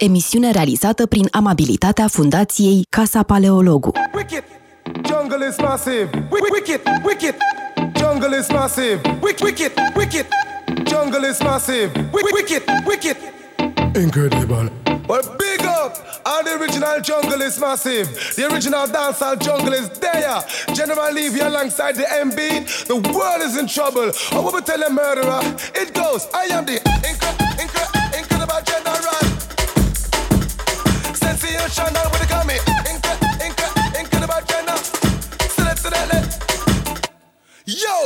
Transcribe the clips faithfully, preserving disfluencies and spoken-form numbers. Emisiune realizată prin amabilitatea Fundației Casa Paleologu. Wicked. Jungle is massive. Wicked. Wicked. Jungle is massive. Wicked. Wicked. Jungle is massive. Wicked. Wicked. Incredible. Well, big up! And the original jungle is massive. The original dancehall jungle is there. General Levy alongside the M B. The world is in trouble. I will tell a murderer. It goes. I am the incredible, incredible, incredible general. Sensational when they call me. Incredible, incredible, incredible general. Select, select, select. Yo,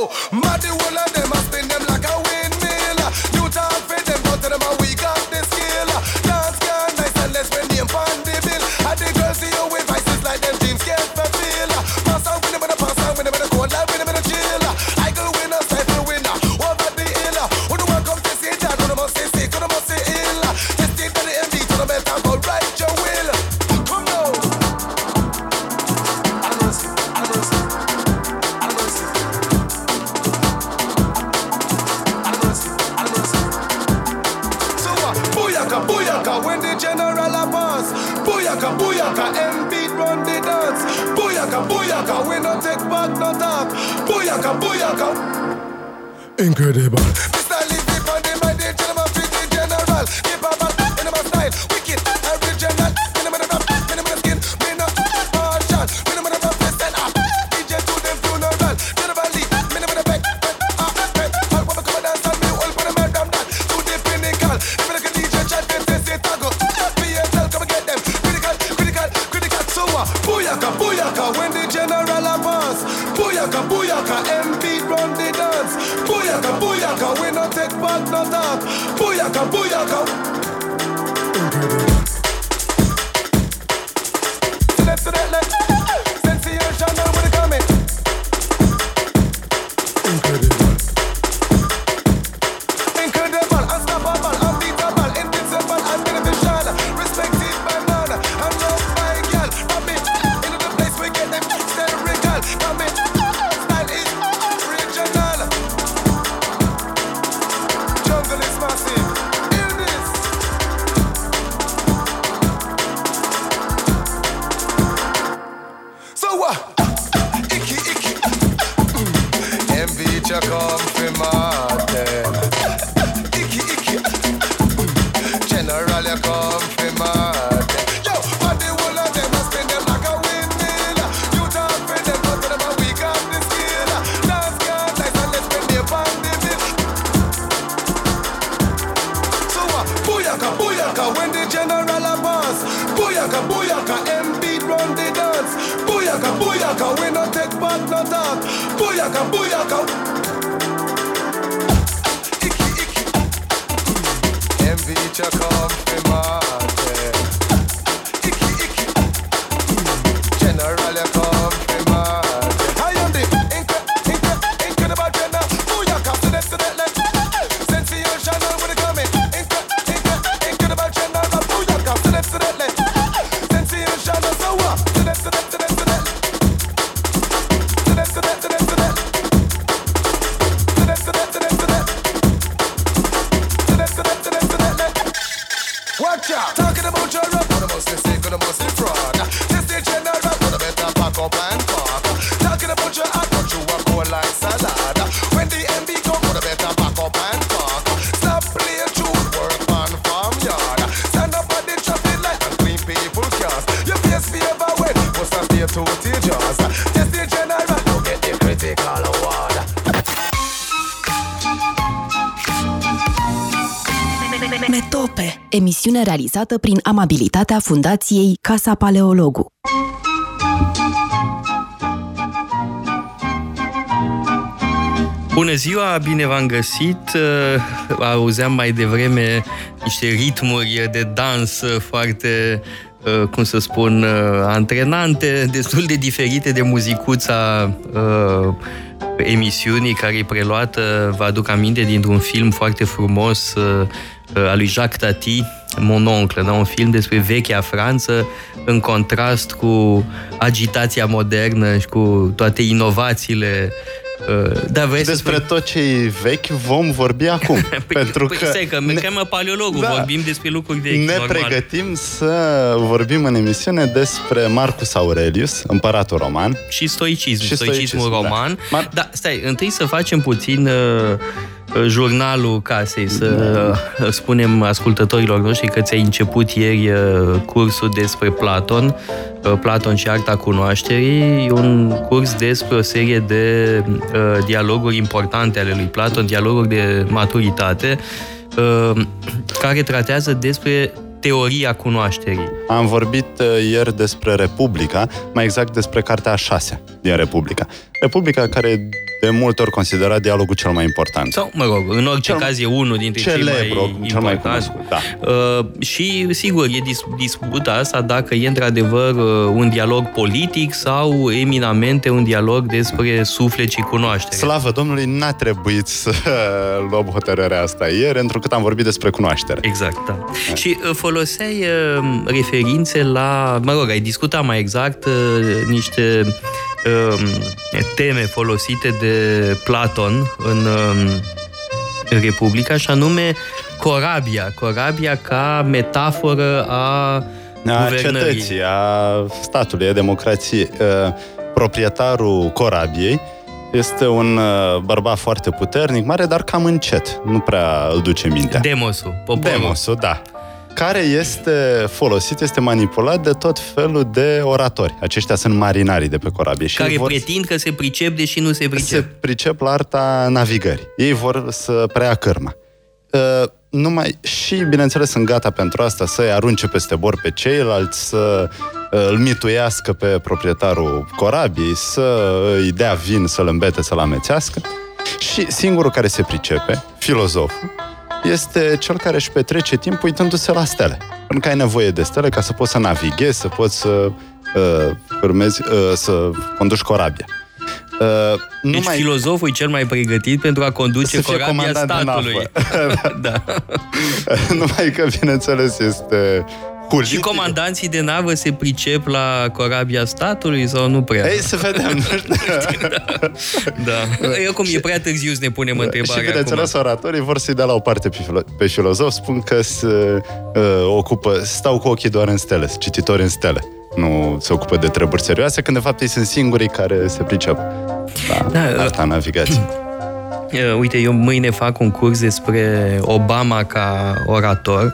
mad the world and them. I spin them like a windmill. You talk for them, but to them a weak on the scale. Incredible. Emisiune realizată prin amabilitatea Fundației Casa Paleologu. Bună ziua, bine v-am găsit! Auzeam mai devreme niște ritmuri de dans foarte, cum să spun, antrenante, destul de diferite de muzicuța emisiunii care e preluată, vă aduc aminte, dintr-un film foarte frumos a lui Jacques Tati, Mon oncle, da? Un film despre vechea Franță în contrast cu agitația modernă și cu toate inovațiile Da, și despre spui... tot ce e vechi vom vorbi acum. Pentru păi că... Stai că mergem la Paleologu, da, vorbim despre lucruri vechi. Ne normal. pregătim să vorbim în emisiune despre Marcus Aurelius, împăratul roman. Și stoicism, și stoicismul stoicism, roman. Da. Mar... da, stai, întâi să facem puțin... Uh... jurnalul casei, să spunem ascultătorilor noștri că ți-ai început ieri cursul despre Platon, Platon și Arta Cunoașterii, un curs despre o serie de dialoguri importante ale lui Platon, dialoguri de maturitate, care tratează despre teoria cunoașterii. Am vorbit ieri despre Republica, mai exact despre cartea a șasea din Republica. Republica care de multe ori considerat dialogul cel mai important. Sau, mă rog, în orice cel caz e unul dintre cei mai importanți. Cel mai cunoscut, da. Uh, și, sigur, e disputa asta dacă e într-adevăr un dialog politic sau eminamente un dialog despre suflet și cunoaștere. Slavă Domnului, n-a trebuit să luăm hotărârea asta ieri, pentru că am vorbit despre cunoaștere. Exact, da. da. Și foloseai referințe la, mă rog, ai discutat mai exact niște teme folosite de Platon în Republica, și anume corabia, corabia ca metaforă a, a cetății, a statului, a democrației. Proprietarul corabiei este un bărbat foarte puternic, mare, dar cam încet, nu prea îl duce mintea. Demosul, poporul. Demosul, da. Care este folosit, este manipulat de tot felul de oratori. Aceștia sunt marinarii de pe corabie. Și care vor... pretind că se pricep, deși nu se pricep. Se pricep la arta navigării. Ei vor să preia cârma. Uh, numai... Și, bineînțeles, sunt gata pentru asta să-i arunce peste bord pe ceilalți, să îl mituiască pe proprietarul corabiei, să îi dea vin, să-l îmbete, să-l amețească. Și singurul care se pricepe, filozoful, este cel care își petrece timp uitându-se la stele. Pentru că ai nevoie de stele ca să poți să navighezi, să poți să uh, urmezi, uh, să conduci corabia. Uh, deci numai... filozoful e cel mai pregătit pentru a conduce corabia statului. Da. Numai că, bineînțeles, este... Politic. Și comandanții de navă se pricep la corabia statului sau nu prea? Ei, să vedem, nu știu. Da. Da. Eu cum e prea târziu să ne punem da. întrebarea. Și bineînțeles, oratorii vor să-i dea la o parte pe, filo- pe filozof, spun că se uh, ocupă, stau cu ochii doar în stele, cititori în stele. Nu se ocupă de treburi serioase, când de fapt ei sunt singurii care se pricep la da, arta uh... navigației. Uh, uite, eu mâine fac un curs despre Obama ca orator.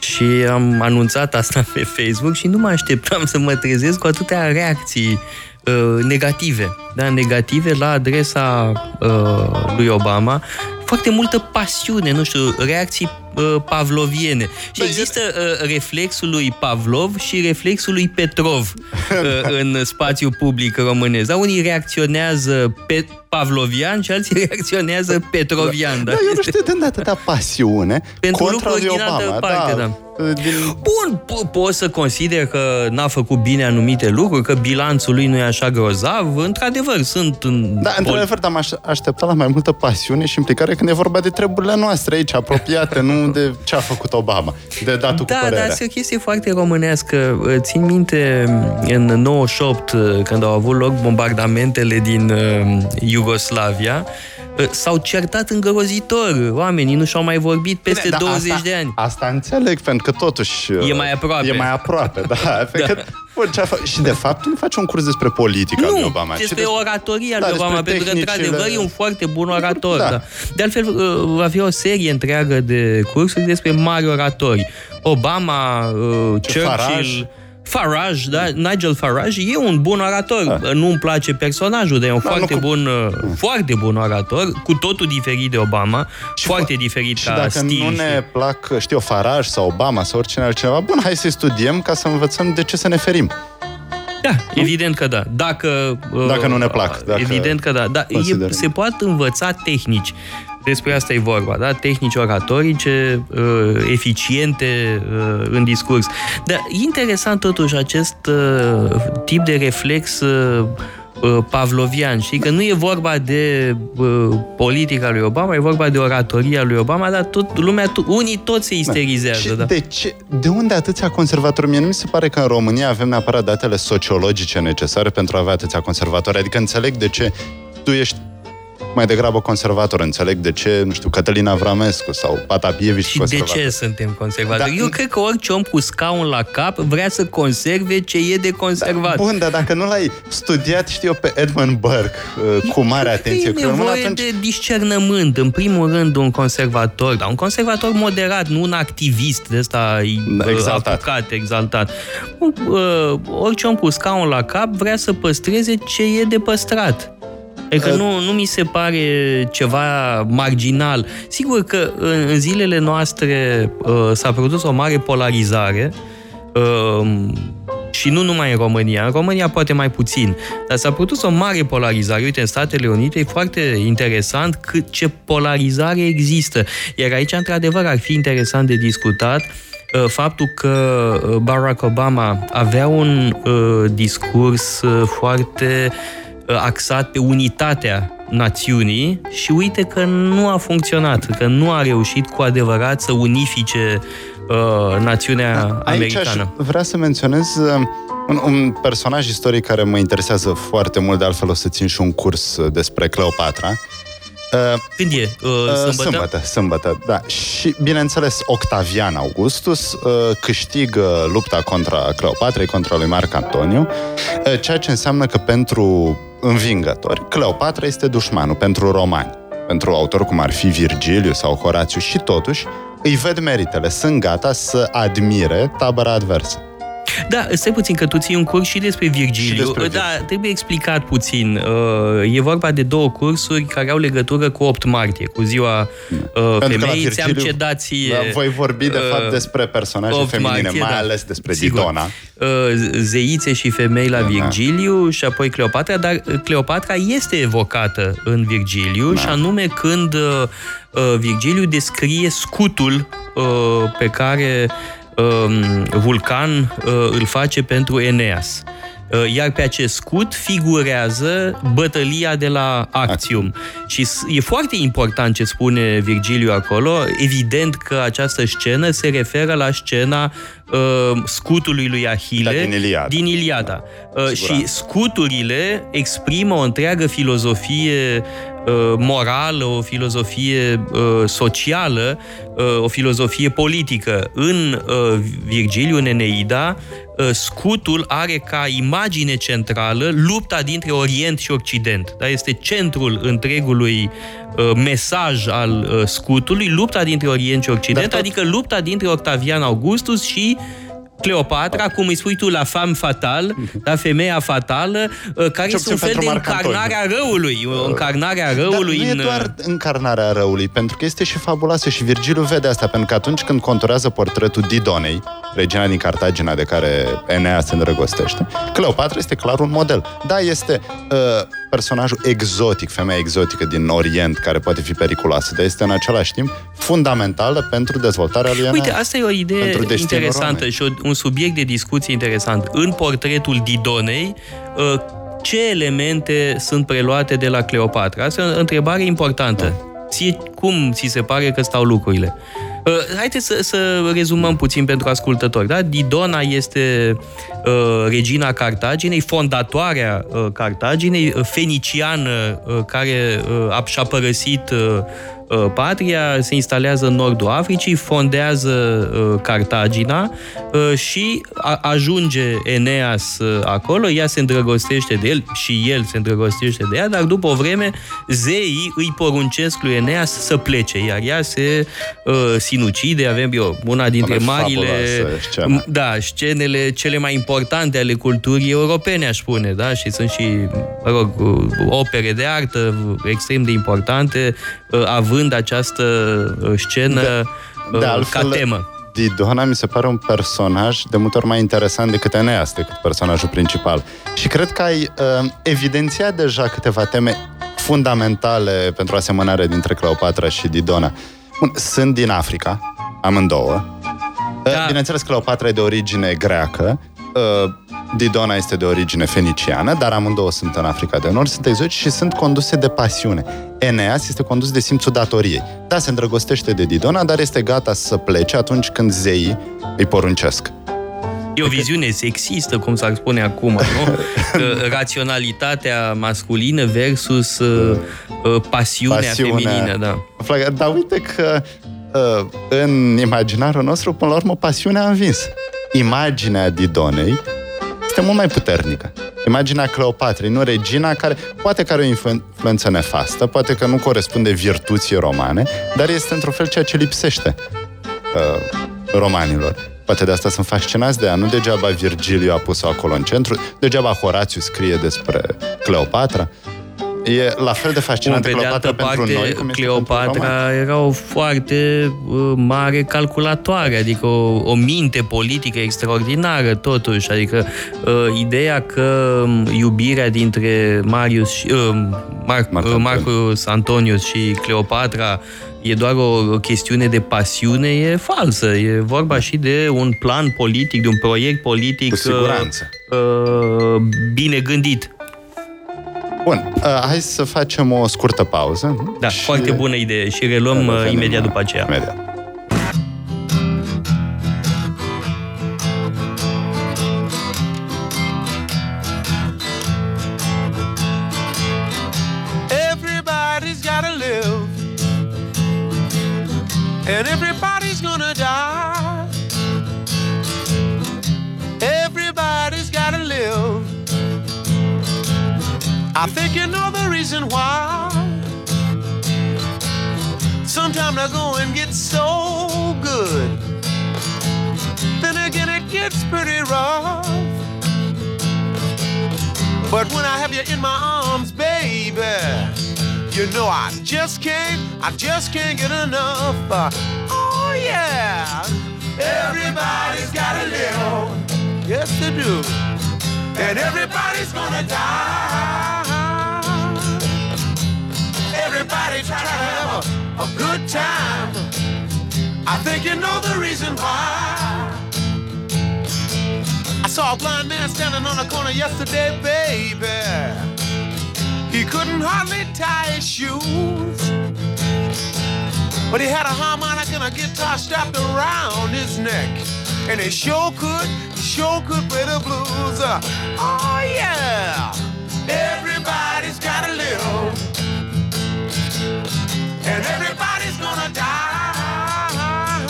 Și am anunțat asta pe Facebook și nu mă așteptam să mă trezesc cu atâtea reacții uh, negative, da? Negative la adresa uh, lui Obama. Foarte multă pasiune, nu știu, reacții uh, pavloviene. Și există uh, reflexul lui Pavlov și reflexul lui Petrov uh, în spațiul public românesc. Da, unii reacționează pe pavlovian și alții reacționează petrovian. Da, da, eu nu știu de atâta pasiune pentru lucruri din altă parte, da. da. Din... Bun, po- poți să consider că n-a făcut bine anumite lucruri, că bilanțul lui nu e așa grozav. Într-adevăr, sunt... În da, într-adevăr, dar m-aș aștepta la mai multă pasiune și implicare când e vorba de treburile noastre aici, apropiate, nu de ce a făcut Obama, de datul da, cu părerea. Da, dar e o chestie foarte românească. Țin minte, în nouăzeci și opt, când au avut loc bombardamentele din Iugoslavia, s-au certat îngrozitor. Oamenii nu și-au mai vorbit peste Bine, douăzeci asta, de ani. Asta înțeleg, pentru că totuși... E mai aproape. E mai aproape, da. da. Că, bun, fa- și de fapt nu faci un curs despre politica lui Obama. Nu, despre oratoria lui Obama, pentru că într-adevăr e un foarte bun orator. Da. Da. De altfel, va fi o serie întreagă de cursuri despre mari oratori. Obama, Churchill... Farage. Farage, da? Nigel Farage e un bun orator. Da. Nu-mi place personajul, dar e un da, foarte, cu... bun, foarte bun orator, cu totul diferit de Obama, și foarte fa... diferit și ca stil. Și dacă nu ne plac, știu, Farage sau Obama sau oricine altcineva, bun, hai să-i studiem ca să învățăm de ce să ne ferim. Da, nu? Evident că da. Dacă, dacă nu ne plac. Dacă evident că da. Dar e, se poate învăța tehnici. Despre asta e vorba, da? Tehnici oratorice, eficiente în discurs. Dar e interesant totuși acest tip de reflex pavlovian, știi? Că nu e vorba de politica lui Obama, e vorba de oratoria lui Obama, dar tot, lumea, unii toți se isterizează. Da. Da. De ce? De unde atâția conservatori? Mie nu mi se pare că în România avem neapărat datele sociologice necesare pentru a avea atâția conservatori. Adică înțeleg de ce tu ești mai degrabă conservator. Înțeleg de ce, nu știu, Cătălin Avramescu sau Patapievici. Și de ce suntem conservatori? Da. Eu cred că orice om cu scaun la cap vrea să conserve ce e de conservat. Da, bun, dar dacă nu l-ai studiat, știu eu, pe Edmund Burke cu mare atenție. E nevoie atunci... de discernământ. În primul rând, un conservator, dar un conservator moderat, nu un activist de ăsta exaltat. Apucat, exaltat. Orice om cu scaun la cap vrea să păstreze ce e de păstrat. Adică uh, nu, nu mi se pare ceva marginal. Sigur că în, în zilele noastre uh, s-a produs o mare polarizare uh, și nu numai în România. În România poate mai puțin, dar s-a produs o mare polarizare. Uite, în Statele Unite e foarte interesant cât ce polarizare există. Iar aici, într-adevăr, ar fi interesant de discutat faptul că Barack Obama avea un uh, discurs foarte axat pe unitatea națiunii și uite că nu a funcționat, că nu a reușit cu adevărat să unifice uh, națiunea americană. Aici aș vrea să menționez un, un personaj istoric care mă interesează foarte mult, de altfel o să țin și un curs despre Cleopatra. Uh, Când e? Uh, uh, sâmbătă? Sâmbătă, da. Și, bineînțeles, Octavian Augustus uh, câștigă lupta contra Cleopatrei, contra lui Marc Antoniu, uh, ceea ce înseamnă că pentru învingători, Cleopatra este dușmanul pentru romani, pentru autori cum ar fi Virgiliu sau Horatiu, și totuși îi ved meritele, sunt gata să admire tabăra adversă. Da, stai puțin că tu ții un curs și despre Virgiliu. Și despre Virgiliu. Da, trebuie explicat puțin. E vorba de două cursuri care au legătură cu opt martie, cu ziua femeii. Ți-am cedat ție... Da, voi vorbi de fapt despre personaje feminine, martie, mai da. ales despre Sigur. Didona. Zeițe și femei la Virgiliu și apoi Cleopatra, dar Cleopatra este evocată în Virgiliu da. și anume când Virgiliu descrie scutul pe care Vulcan îl face pentru Eneas. Iar pe acest scut figurează bătălia de la Actium. Și e foarte important ce spune Virgiliu acolo. Evident că această scenă se referă la scena uh, scutului lui Ahile da, din Iliada. Din Iliada. Da, uh, și scuturile exprimă o întreagă filozofie morală, o filozofie socială, o filozofie politică. În Virgiliu, în Eneida, scutul are ca imagine centrală lupta dintre Orient și Occident. Da? Este centrul întregului mesaj al scutului, lupta dintre Orient și Occident, tot... adică lupta dintre Octavian Augustus și Cleopatra, cum îi spui tu, la femme fatale, la femeia fatală, care este un fel de încarnarea răului, încarnarea răului. Dar nu în... e doar încarnarea răului, pentru că este și fabuloasă și Virgiliu vede asta, pentru că atunci când conturează portretul Didonei, regina din Cartagina de care Enea se îndrăgostește, Cleopatra este clar un model. Da, este uh, personajul exotic, femeia exotică din Orient, care poate fi periculoasă, dar este în același timp fundamentală pentru dezvoltarea lui Enea. Uite, asta e o idee interesantă și un subiect de discuție interesant. În portretul Didonei, uh, ce elemente sunt preluate de la Cleopatra? Asta e o întrebare importantă. Ție, cum ți se pare că stau lucrurile? Uh, haideți să, să rezumăm puțin pentru ascultători. Da? Didona este uh, regina Cartaginei, fondatoarea uh, Cartaginei, feniciană uh, care uh, și-a părăsit uh, patria, se instalează în nordul Africii, fondează uh, Cartagina uh, și a- ajunge Eneas uh, acolo, ea se îndrăgostește de el și el se îndrăgostește de ea, dar după o vreme zeii îi poruncesc lui Eneas să plece, iar ea se uh, sinucide, avem eu, una dintre marile scene. Da, scenele cele mai importante ale culturii europene, aș spune, da? Și sunt și, mă rog, opere de artă extrem de importante, având această scenă de, de altfel, ca temă. Didona mi se pare un personaj de multe ori mai interesant decât Eneas, decât personajul principal. Și cred că ai uh, evidențiat deja câteva teme fundamentale pentru asemănare dintre Cleopatra și Didona. Bun, sunt din Africa, amândouă. Da. Bineînțeles, Cleopatra e de origine greacă, Didona este de origine feniciană, dar amândouă sunt în Africa de Nord, sunt exotici și sunt conduse de pasiune. Eneas este condus de simțul datoriei. Da, se îndrăgostește de Didona, dar este gata să plece atunci când zeii îi poruncesc. E o viziune sexistă, cum s-ar spune acum, nu? Raționalitatea masculină versus uh, pasiunea, pasiunea feminină, da. Dar uite că uh, în imaginarul nostru, până la urmă, pasiunea a învins. Imaginea Didonei este mult mai puternică. Imaginea Cleopatrei, nu regina, care poate că are o influență nefastă, poate că nu corespunde virtuții romane, dar este într-un fel ceea ce lipsește uh, romanilor. Poate de asta sunt fascinați de ea. Nu degeaba Virgiliu a pus-o acolo în centru, degeaba Horatiu scrie despre Cleopatra. E la fel de fascinantă Cleopatra pentru parte, noi cum Cleopatra era o foarte uh, mare calculatoare, adică o, o minte politică extraordinară totuși, adică uh, ideea că iubirea dintre Marius și, uh, Mar- Marc uh, Marcus Antonius și Cleopatra e doar o, o chestiune de pasiune, e falsă. E vorba și de un plan politic, de un proiect politic cu siguranță uh, uh, bine gândit. Bun, uh, hai să facem o scurtă pauză. Da, și... foarte bună idee și reluăm uh, imediat după aceea. Imediat. Everybody's gotta live and everybody's gonna die. Everybody's gotta live. I think you know the reason why. Sometimes I go and get so good, then again it gets pretty rough. But when I have you in my arms, baby, you know I just can't, I just can't get enough. uh, Oh yeah. Everybody's gotta live. Yes they do. And everybody's gonna die. Everybody try to have a, a good time. I think you know the reason why. I saw a blind man standing on a corner yesterday, baby. He couldn't hardly tie his shoes, but he had a harmonica and a guitar strapped around his neck, and he sure could, he sure could play the blues. uh, Oh yeah. Everybody's gotta live. And everybody's gonna die.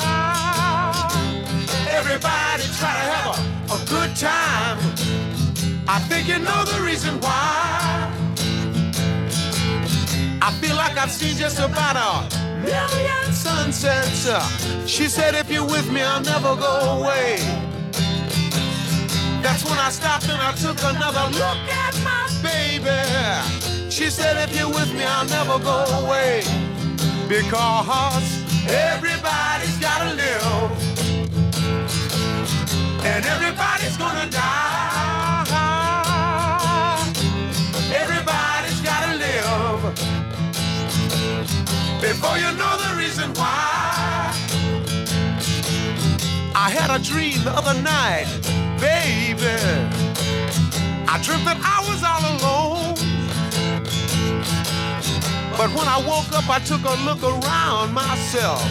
Everybody try to have a, a good time. I think you know the reason why. I feel like I've seen just about a million sunsets. She said if you're with me I'll never go away. That's when I stopped and I took another look at my baby. She said if you're with me I'll never go away. Because everybody's gotta live, and everybody's gonna die. Everybody's gotta live, before you know the reason why. I had a dream the other night, baby. I dreamt that I was all alone, but when I woke up, I took a look around myself,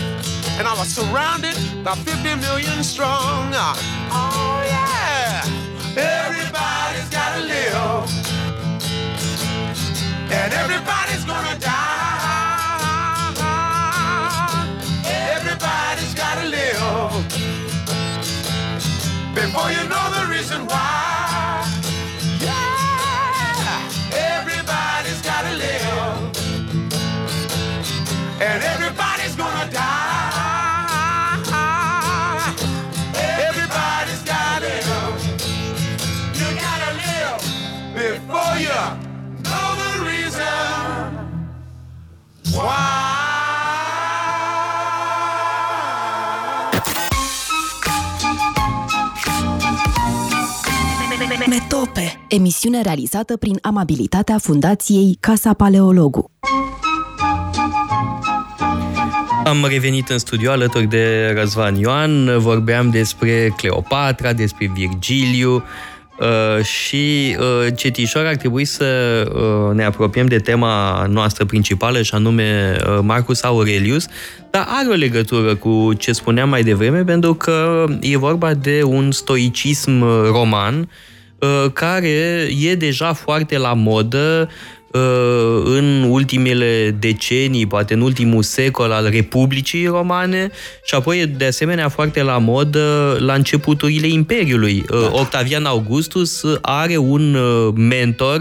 and I was surrounded by fifty million strong. Oh yeah! Everybody's gotta live, and everybody's gonna die. Everybody's gotta live, before you know the reason why. Yeah! Everybody's gotta live. And everybody's gonna die. Everybody's gotta live. You gotta live before you know the reason why. Metope, emisiune realizată prin amabilitatea Fundației Casa Paleologu. Am revenit în studio alături de Răzvan Ioan, vorbeam despre Cleopatra, despre Virgiliu, Uh, și uh, cetișoare ar trebui să uh, ne apropiem de tema noastră principală, și anume uh, Marcus Aurelius, dar are o legătură cu ce spuneam mai devreme, pentru că e vorba de un stoicism roman uh, care e deja foarte la modă uh, în ultimele decenii, poate în ultimul secol al Republicii Romane, și apoi e de asemenea foarte la modă la începuturile Imperiului. Uh, Octavian Augustus are un uh, mentor,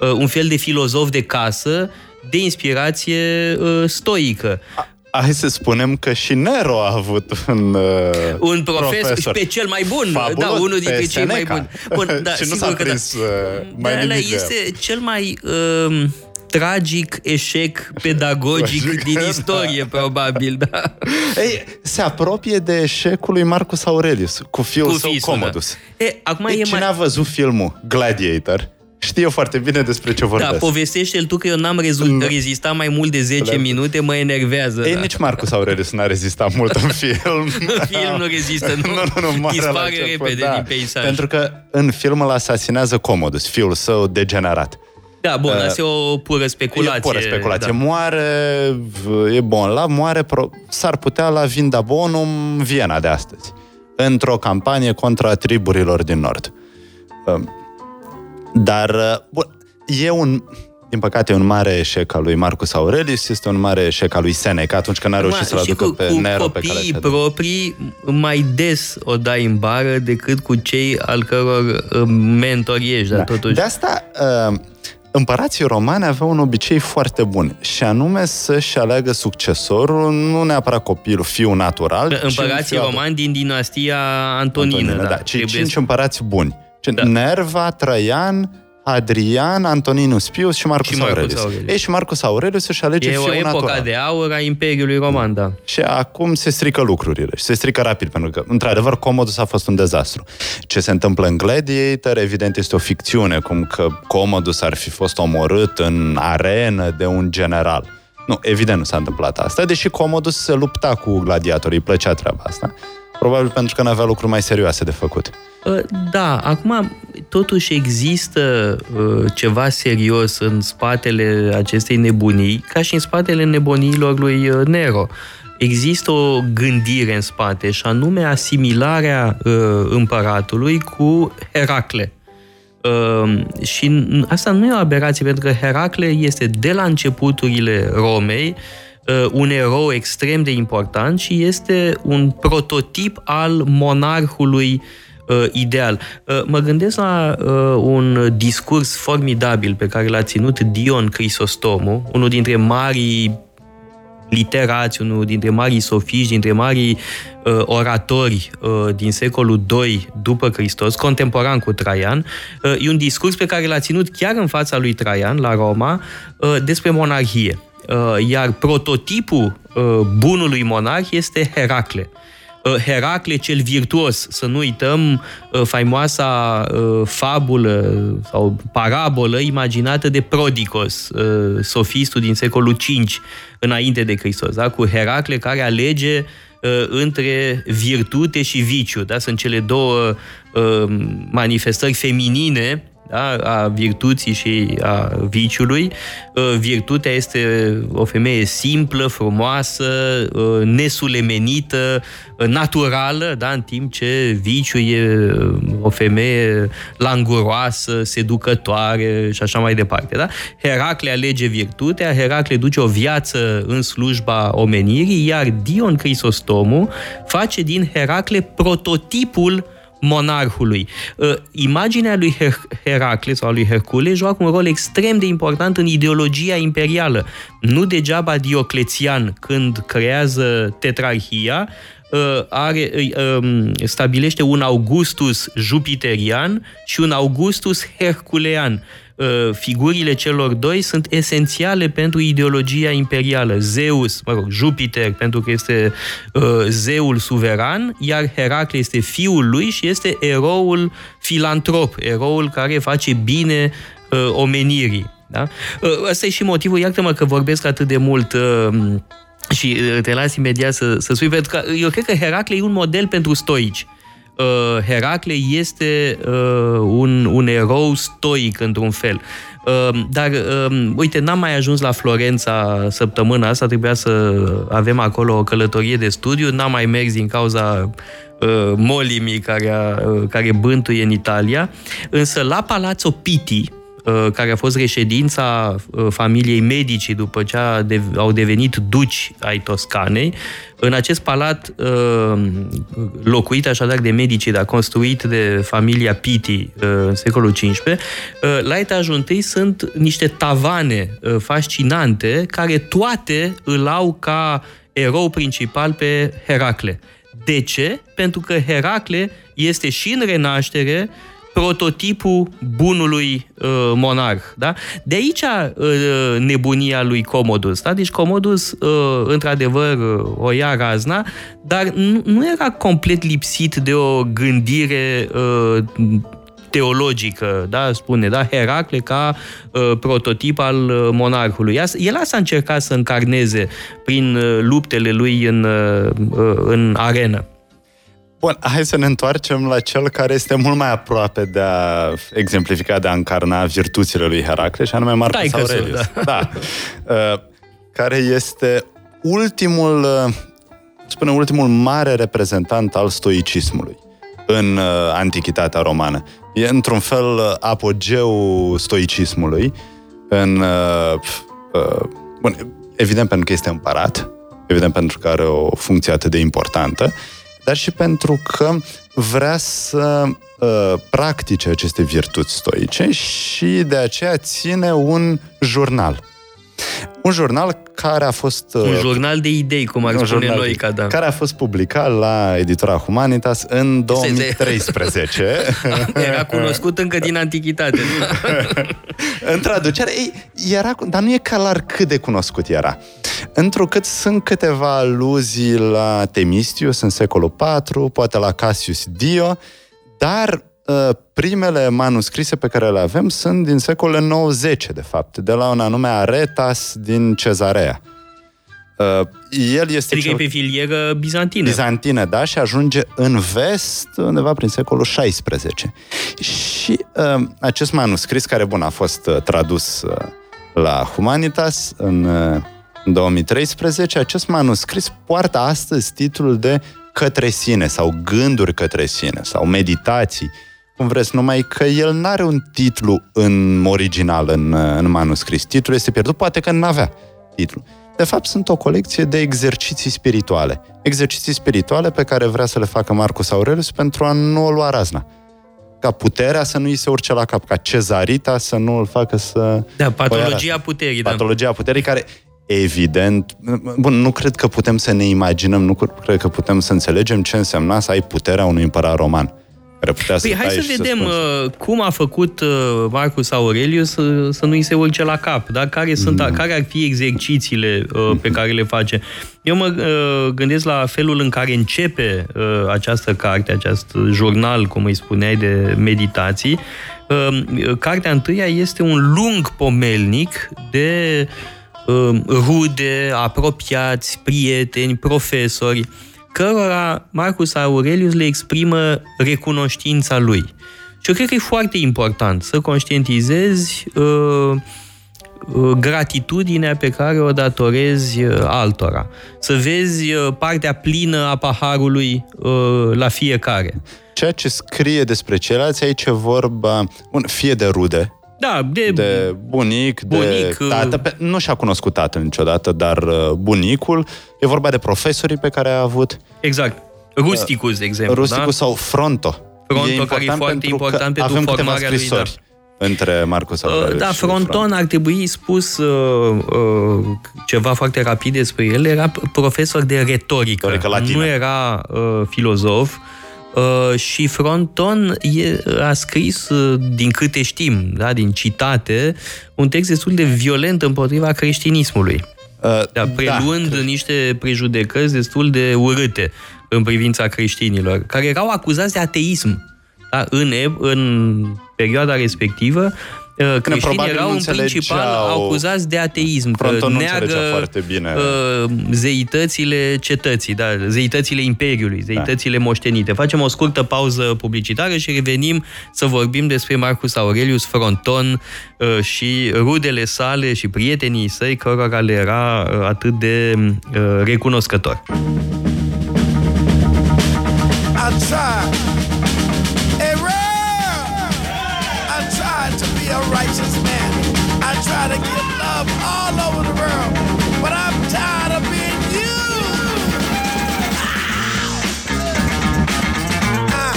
uh, un fel de filozof de casă, de inspirație uh, stoică. Hai să spunem că și Nero a avut un uh, un profesor, profesor pe cel mai bun, fabulos, da, unul dintre cei mai buni. Bun, da, și nu s-a prins da. mai nimic. Dar este cel mai uh, tragic eșec pedagogic din istorie, da. probabil, da. Ei, se apropie de eșecul lui Marcus Aurelius cu fiul cu său fisul, Commodus. Da. E, acum e, e cine mai... a văzut filmul Gladiator? Știu foarte bine despre ce vorbesc. Da, povestește-l tu că eu n-am rezu- rezistat mai mult de zece Plep. minute, mă enervează. Ei, da. Nici Marcus Aurelius n-a rezistat mult în film. În film nu rezistă, nu, nu, nu, nu dispare repede da. din peisaj. Pentru că în film îl asasinează Commodus, fiul său degenerat. Da, bun, uh, asta e o pură speculație. E pură speculație. Da. Moare, e bun, la moare, pro, s-ar putea la Vindabonum, Viena de astăzi, într-o campanie contra triburilor din nord. Uh, Dar, bun, e un, din păcate, e un mare eșec al lui Marcus Aurelius, este un mare eșec al lui Seneca, atunci când n-a reușit să-l aducă cu, pe cu Nero pe care... Cu proprii mai des o dai în bară decât cu cei al căror mentori ești, da. dar totuși... De asta, împărații romani aveau un obicei foarte bun, și anume să-și aleagă succesorul, nu neapărat copilul, fiul natural... Împărații romani din dinastia Antonină, Antonină da. da cei cinci să... împărați buni. Da. Nerva, Traian, Adrian, Antoninus Pius și Marcus, și Marcus Aurelius. Aurelius. Ei, și Marcus Aurelius își alege fiul natural. E o epoca de aur a Imperiului Roman, da. Și acum se strică lucrurile și se strică rapid, pentru că, într-adevăr, Commodus a fost un dezastru. Ce se întâmplă în Gladiator, evident, este o ficțiune, cum că Commodus ar fi fost omorât în arenă de un general. Nu, evident nu s-a întâmplat asta, deși Commodus se lupta cu gladiatorii, îi plăcea treaba asta. Probabil pentru că n-avea lucruri mai serioase de făcut. Da, acum totuși există ceva serios în spatele acestei nebunii, ca și în spatele nebuniilor lui Nero. Există o gândire în spate, și anume asimilarea împăratului cu Heracle. Și asta nu e o aberație, pentru că Heracle este de la începuturile Romei un erou extrem de important și este un prototip al monarhului uh, ideal. Uh, mă gândesc la uh, un discurs formidabil pe care l-a ținut Dion Crisostomu, unul dintre marii literați, unul dintre marii sofiști, dintre marii uh, oratori uh, din secolul doi după Hristos, contemporan cu Traian. Uh, e un discurs pe care l-a ținut chiar în fața lui Traian, la Roma, uh, despre monarhie. Iar prototipul bunului monarh este Heracle. Heracle cel virtuos, să nu uităm faimoasa fabulă sau parabolă imaginată de Prodicos, sofistul din secolul cinci înainte de Hristos, da? Cu Heracle care alege între virtute și viciu. Da? Sunt cele două manifestări feminine, da, a virtuții și a viciului. Virtutea este o femeie simplă, frumoasă, nesulemenită, naturală, da, în timp ce viciul e o femeie languroasă, seducătoare și așa mai departe. Da? Heracle alege virtutea, Heracle duce o viață în slujba omenirii, iar Dion Crisostomu face din Heracle prototipul monarhului. Imaginea lui Her- Heracle sau lui Hercule joacă un rol extrem de important în ideologia imperială. Nu degeaba Dioclețian, când creează tetrarhia, are, stabilește un Augustus jupiterian și un Augustus herculean. Figurile celor doi sunt esențiale pentru ideologia imperială. Zeus, mă rog, Jupiter, pentru că este uh, zeul suveran, iar Heracle este fiul lui și este eroul filantrop, eroul care face bine uh, omenirii. Da? Uh, asta e și motivul, iartă-mă că vorbesc atât de mult... Uh, și te las imediat să, să spui, pentru că eu cred că Heracle e un model pentru stoici. uh, Heracle este uh, un, un erou stoic într-un fel. Uh, dar, uh, uite, n-am mai ajuns la Florența săptămâna asta, trebuia să avem acolo o călătorie de studiu, n-am mai mers din cauza uh, molimii care, a, uh, care bântuie în Italia, însă la Palazzo Pitti, care a fost reședința familiei Medici după ce au devenit duci ai Toscanei. În acest palat, locuit așadar de Medici, dar construit de familia Pitti în secolul cincisprezece, la etajul întâi sunt niște tavane fascinante care toate îl au ca erou principal pe Heracle. De ce? Pentru că Heracle este și în Renaștere prototipul bunului uh, monarh. Da? De aici uh, nebunia lui Commodus. Da? Deci Commodus, uh, într-adevăr, uh, o ia razna, dar nu, nu era complet lipsit de o gândire uh, teologică, da? Spune, da? Heracle ca uh, prototip al monarhului. El asta a încercat să încarneze prin uh, luptele lui în, uh, în arenă. Bun, hai să ne întoarcem la cel care este mult mai aproape de a exemplifica, de a încarna virtuțile lui Heracle, și anume Marcus Aurelius. Da. Da. Care este ultimul, spune, ultimul mare reprezentant al stoicismului în Antichitatea Romană. E într-un fel apogeul stoicismului în... Bun, evident pentru că este împărat, evident pentru că are o funcție atât de importantă, dar și pentru că vrea să uh, practice aceste virtuți stoice și de aceea ține un jurnal. Un jurnal care a fost... Uh, un jurnal de idei, cum ar spune noi, ca da. Care a fost publicat la editura Humanitas în două mii treisprezece. Era cunoscut încă din Antichitate. În traducere, ei, era, dar nu e clar cât de cunoscut era. Întrucât sunt câteva aluzii la Temistius în secolul patru, poate la Cassius Dio, dar uh, primele manuscrise pe care le avem sunt din secolul nouăzeci, de fapt, de la un anume Aretas din Cezarea. Uh, el este cel... pe filieră bizantină. Bizantină, da, și ajunge în vest undeva prin secolul șaisprezece. Și uh, acest manuscris, care, bun, a fost uh, tradus uh, la Humanitas în... Uh, În două mii treisprezece, acest manuscris poartă astăzi titlul de Către sine sau Gânduri către sine sau Meditații, cum vreți, numai că el n-are un titlu în original în, în manuscris. Titlul este pierdut, poate că n-avea titlu. De fapt, sunt o colecție de exerciții spirituale. Exerciții spirituale pe care vrea să le facă Marcus Aurelius pentru a nu o lua razna. Ca puterea să nu îi se urce la cap, ca Cezarita să nu îl facă să... Da, patologia puterii. Patologia da. puterii care... Evident, bun, nu cred că putem să ne imaginăm, nu cred că putem să înțelegem ce însemna să ai puterea unui împărat roman. Păi să hai să vedem să cum a făcut Marcus Aurelius să, să nu-i se urce la cap, da? Care, sunt, mm. care ar fi exercițiile pe care le face. Eu mă gândesc la felul în care începe această carte, acest jurnal, cum îi spuneai, de meditații. Cartea întâia este un lung pomelnic de... rude, apropiați, prieteni, profesori, cărora Marcus Aurelius le exprimă recunoștința lui. Și eu cred că e foarte important să conștientizezi uh, uh, gratitudinea pe care o datorezi altora. Să vezi partea plină a paharului uh, la fiecare. Ceea ce scrie despre ceilalți, aici e vorba fie de rude, Da, de, de bunic, bunic, de tată. Nu și-a cunoscut tatăl niciodată, dar bunicul. E vorba de profesorii pe care a avut. Exact. Rusticus, de exemplu. Rusticus, da? Sau Fronto. Fronto, e care e foarte important pentru avem câteva scrisori lui, da. Între Marcus Aurelius uh, da, și Fronton Fronto. Ar trebui spus uh, uh, ceva foarte rapid despre el. Era profesor de retorică. Retorică latină. Nu era uh, filozof. Uh, și Fronton e, a scris, uh, din câte știm, da, din citate, un text destul de violent împotriva creștinismului, uh, da, preluând da, niște prejudecăți destul de urâte în privința creștinilor, care erau acuzați de ateism, da, în, în perioada respectivă, creștinii erau în principal acuzați de ateism, că neagă zeitățile cetății, da, zeitățile imperiului, zeitățile da. moștenite. Facem o scurtă pauză publicitară și revenim să vorbim despre Marcus Aurelius, Fronton și rudele sale și prietenii săi, cărora le era atât de recunoscător. Righteous man. I try to get love all over the world, but I'm tired of being used. Ah.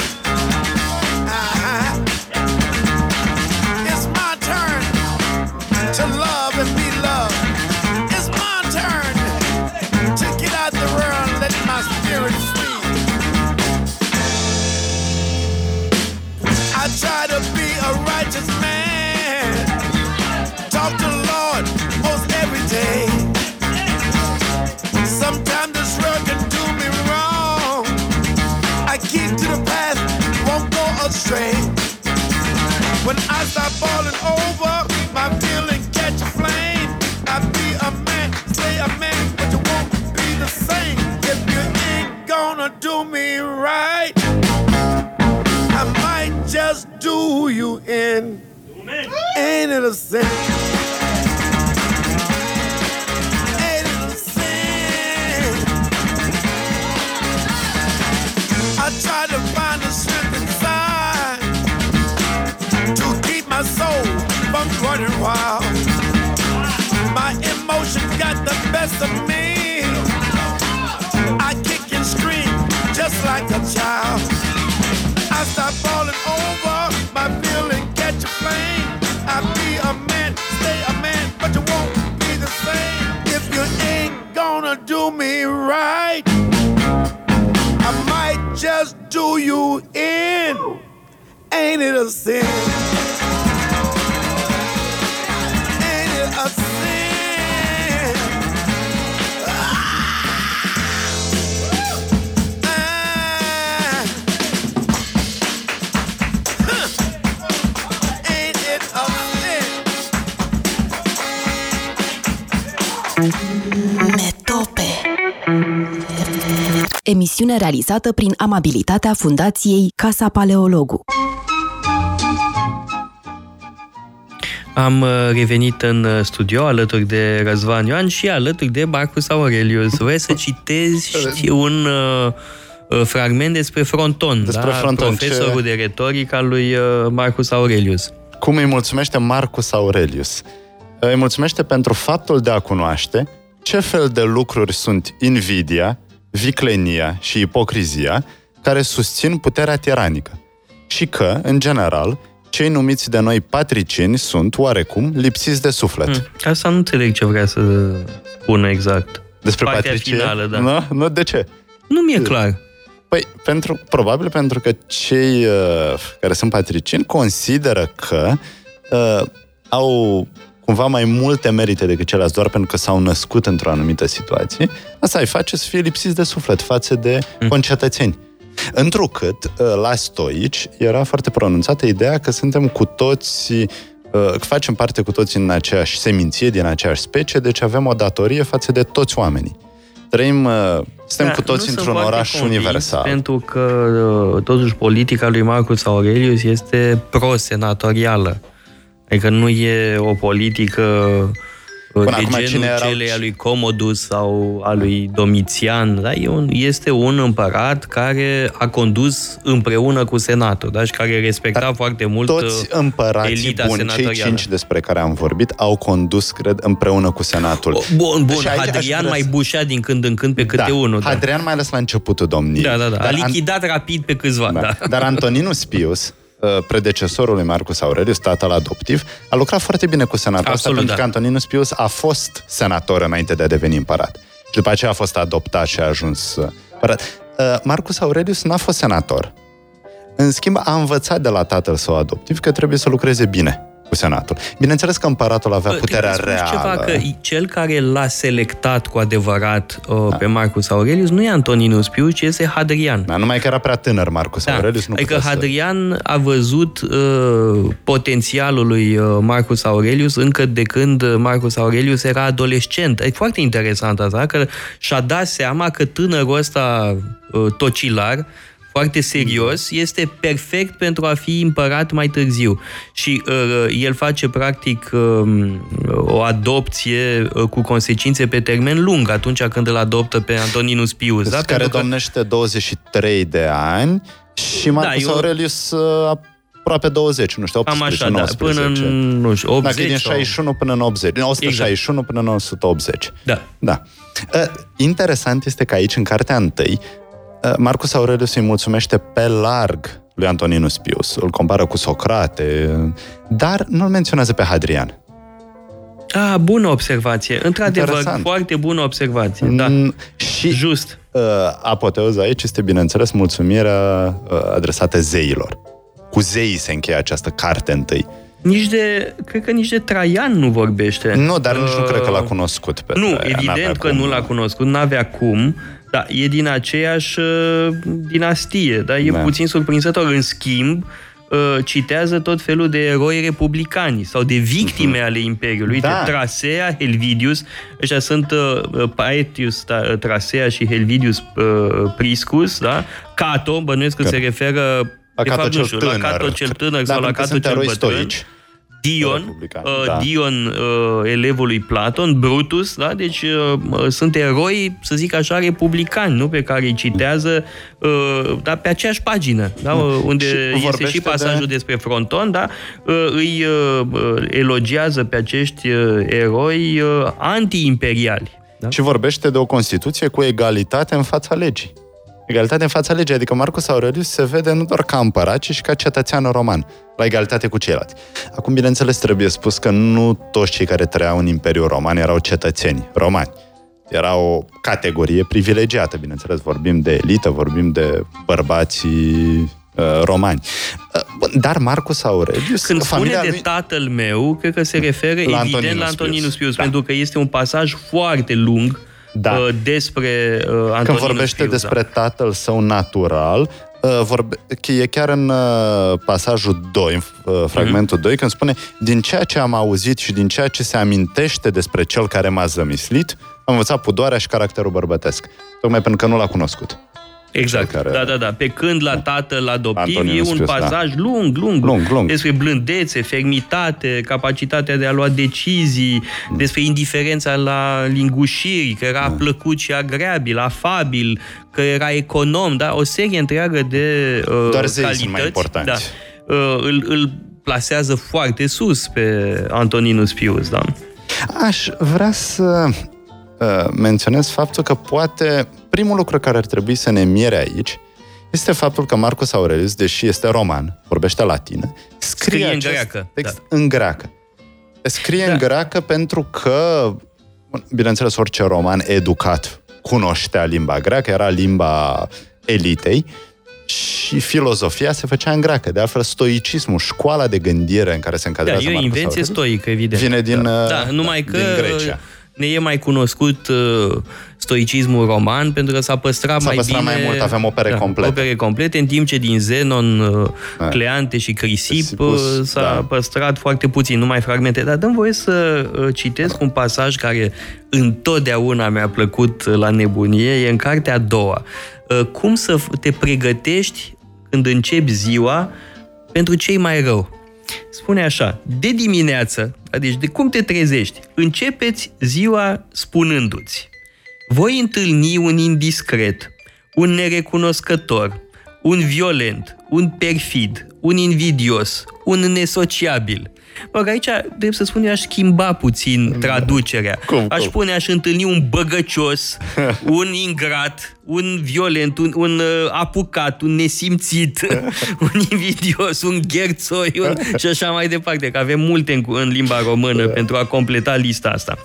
Ah. Ah. It's my turn to love and be loved. It's my turn to get out the world and let my spirit free. I try to be a righteous man. Talk to the Lord most every day. Sometimes this world can do me wrong. I keep to the path, won't go astray. When I start falling over, my feeling catch a flame. I be a man, say a man, but you won't be the same. If you ain't gonna do me right, I might just do you in. Ain't it a sin? Ain't it a sin? I try to find the strength inside to keep my soul from running wild. My emotions got the best of me. I kick and scream just like a child. I start falling over, my feelings catch a flame. I be a man, stay a man, but you won't be the same. If you ain't gonna do me right, I might just do you in. Ain't it a sin? Ain't it a sin? Ah! Ah! Huh. Netope. Emisiune realizată prin amabilitatea Fundației Casa Paleologu. Am revenit în studio alături de Răzvan Ioan și alături de Marcus Aurelius. Vrei să citezi știu, un uh, fragment despre Fronton, despre da? Fronton profesorul ce... de retorică al lui Marcus Aurelius. Cum îi mulțumește Marcus Aurelius? Îi mulțumește pentru faptul de a cunoaște ce fel de lucruri sunt invidia, viclenia și ipocrizia care susțin puterea tiranică și că, în general, cei numiți de noi patricieni sunt, oarecum, lipsiți de suflet. Hmm. Asta nu înțeleg ce vrea să spună exact. Despre patricie? Finală, da. Nu? Nu? De ce? Nu mi-e clar. Păi, pentru, probabil pentru că cei uh, care sunt patricieni consideră că uh, au... cumva mai multe merite decât ceilalți, doar pentru că s-au născut într-o anumită situație, asta îi face să fie lipsiți de suflet față de concetățeni. Întrucât, la stoici, era foarte pronunțată ideea că suntem cu toți, că facem parte cu toți în aceeași seminție, din aceeași specie, deci avem o datorie față de toți oamenii. Trăim, suntem da, cu toți într-un oraș universal. Pentru că, totuși, politica lui Marcus Aurelius este pro-senatorială. Adică nu e o politică Bun, de genul erau... celei a lui Commodus sau a lui Domitian. Da? Este un împărat care a condus împreună cu senatul, da? Și care respecta Dar foarte mult elita senatorială. Toți împărații buni, cei cinci despre care am vorbit, au condus, cred, împreună cu senatul. Bun, bun. Hadrian mai bușea din când în când pe câte da. unul. Da. Hadrian mai ales la începutul domniei. Da, da, da. A lichidat An... rapid pe câțiva. Da. Da. Dar Antoninus Pius, predecesorul lui Marcus Aurelius, tatăl adoptiv, a lucrat foarte bine cu senatul Absolut, ăsta, da. pentru că Antoninus Pius a fost senator înainte de a deveni împărat. Și după aceea a fost adoptat și a ajuns împărat. Marcus Aurelius n-a fost senator. În schimb, a învățat de la tatăl său adoptiv că trebuie să lucreze bine cu senatul. Bineînțeles că împăratul avea puterea reală. Ceva, că cel care l-a selectat cu adevărat uh, da. pe Marcus Aurelius nu e Antoninus Pius, ci este Hadrian. Da, numai că era prea tânăr Marcus da. Aurelius. Nu adică Hadrian să... a văzut uh, potențialul lui Marcus Aurelius încă de când Marcus Aurelius era adolescent. E foarte interesant asta, că și-a dat seama că tânărul ăsta uh, tocilar, foarte serios, este perfect pentru a fi împărat mai târziu. Și uh, el face, practic, uh, o adopție uh, cu consecințe pe termen lung, atunci când îl adoptă pe Antoninus Pius. Da? Care că... domnește douăzeci și trei de ani și Marcus da, eu... Aurelius uh, aproape douăzeci, nu știu, optsprezece, cam așa, da, până în, nu știu, optzeci. Dacă din șaizeci și unu sau... până în optzeci, din o sută șaizeci și unu exact. Până în o sută optzeci. Da. Da. Uh, interesant este că aici, în cartea întâi, Marcus Aurelius îi mulțumește pe larg lui Antoninus Pius, îl compară cu Socrate, dar nu-l menționează pe Hadrian. Ah, bună observație, într-adevăr, interesant. Foarte bună observație, da, mm, și just. Apoteoza aici este, bineînțeles, mulțumirea adresată zeilor. Cu zeii se încheie această carte întâi. Nici de, cred că nici de Traian nu vorbește. Nu, dar uh, nici nu cred că l-a cunoscut pe Nu, Traian. Evident că cum. nu l-a cunoscut, n-avea cum. Da, e din aceeași dinastie, da? E da. puțin surprinzător. În schimb, citează tot felul de eroi republicani sau de victime ale Imperiului. Da. Uite, Trasea, Helvidius, ăștia sunt uh, Paetius Trasea și Helvidius uh, Priscus, da? Cato, bănuiesc că, că se referă la Cato cel știu, tânăr, la Cato cel tânăr sau la Cato cel bătrân. Dion, uh, da. Dion uh, elevul lui Platon, Brutus, da? Deci uh, sunt eroi, să zic așa, republicani, nu? Pe care îi citează uh, da? pe aceeași pagină, da? Uh, unde și este și pasajul de... despre Fronton, da? uh, îi uh, elogiază pe acești uh, eroi uh, anti-imperiali. Da? Și vorbește de o Constituție cu egalitate în fața legii. Egalitate în fața legii, adică Marcus Aurelius se vede nu doar ca împărat, ci și ca cetățean roman, la egalitate cu ceilalți. Acum, bineînțeles, trebuie spus că nu toți cei care trăiau în Imperiul Roman erau cetățeni romani. Era o categorie privilegiată, bineînțeles, vorbim de elită, vorbim de bărbații uh, romani. Dar Marcus Aurelius... Când spune de lui... tatăl meu, cred că se referă la evident Antoninus la Antoninus Pius, da. pentru că este un pasaj foarte lung. Da. Despre uh, Antoninus Când vorbește Pius, despre da. tatăl său natural, uh, vorbe... e chiar în uh, pasajul doi, în uh, fragmentul mm-hmm. doi, când spune: din ceea ce am auzit și din ceea ce se amintește despre cel care m-a zămislit, am învățat pudoarea și caracterul bărbătesc. Tocmai pentru că nu l-a cunoscut. Exact, care... da, da, da. Pe când la tatăl adoptiv Antoninus e un Pius, pasaj da. lung, lung, lung, lung, despre blândețe, fermitate, capacitatea de a lua decizii, mm. despre indiferența la lingușiri, că era mm. plăcut și agreabil, afabil, că era econom, da? O serie întreagă de uh, Doar calități. Doar zei sunt mai importanți. Da. Uh, îl, îl plasează foarte sus pe Antoninus Pius, da? Aș vrea să... menționez faptul că poate primul lucru care ar trebui să ne miere aici este faptul că Marcus Aurelius, deși este roman, vorbește latină, scrie, scrie în greacă. Text da. în greacă. Scrie da. în greacă pentru că, bineînțeles, orice roman educat cunoștea limba greacă, era limba elitei și filozofia se făcea în greacă. De altfel, stoicismul, școala de gândire în care se încadrează da, Marcus Aurelius, invenție stoică, evident. Vine din, da. Da, numai că... din Grecia. Ne e mai cunoscut uh, stoicismul roman, pentru că s-a păstrat, s-a păstrat mai bine... mai mult, avem opere da, complete. Opere complete, în timp ce din Zenon, uh, da. Cleante și Crisip Sipus, uh, s-a da. păstrat foarte puțin, numai fragmente. Dar dăm voie să uh, citesc da. un pasaj care întotdeauna mi-a plăcut uh, la nebunie, e în cartea a doua. Uh, cum să te pregătești când începi ziua pentru cei mai rău? Spune așa: de dimineață, adică de cum te trezești, începeți ziua spunându-ți: voi întâlni un indiscret, un nerecunoscător, un violent, un perfid, un invidios, un nesociabil. Bă, aici, trebuie să spun, eu aș schimba puțin traducerea. Cum, aș spune, aș întâlni un băgăcios, un ingrat, un violent, un, un uh, apucat, un nesimțit, un invidios, un gherțoi, un... și așa mai departe, că avem multe în, în limba română pentru a completa lista asta.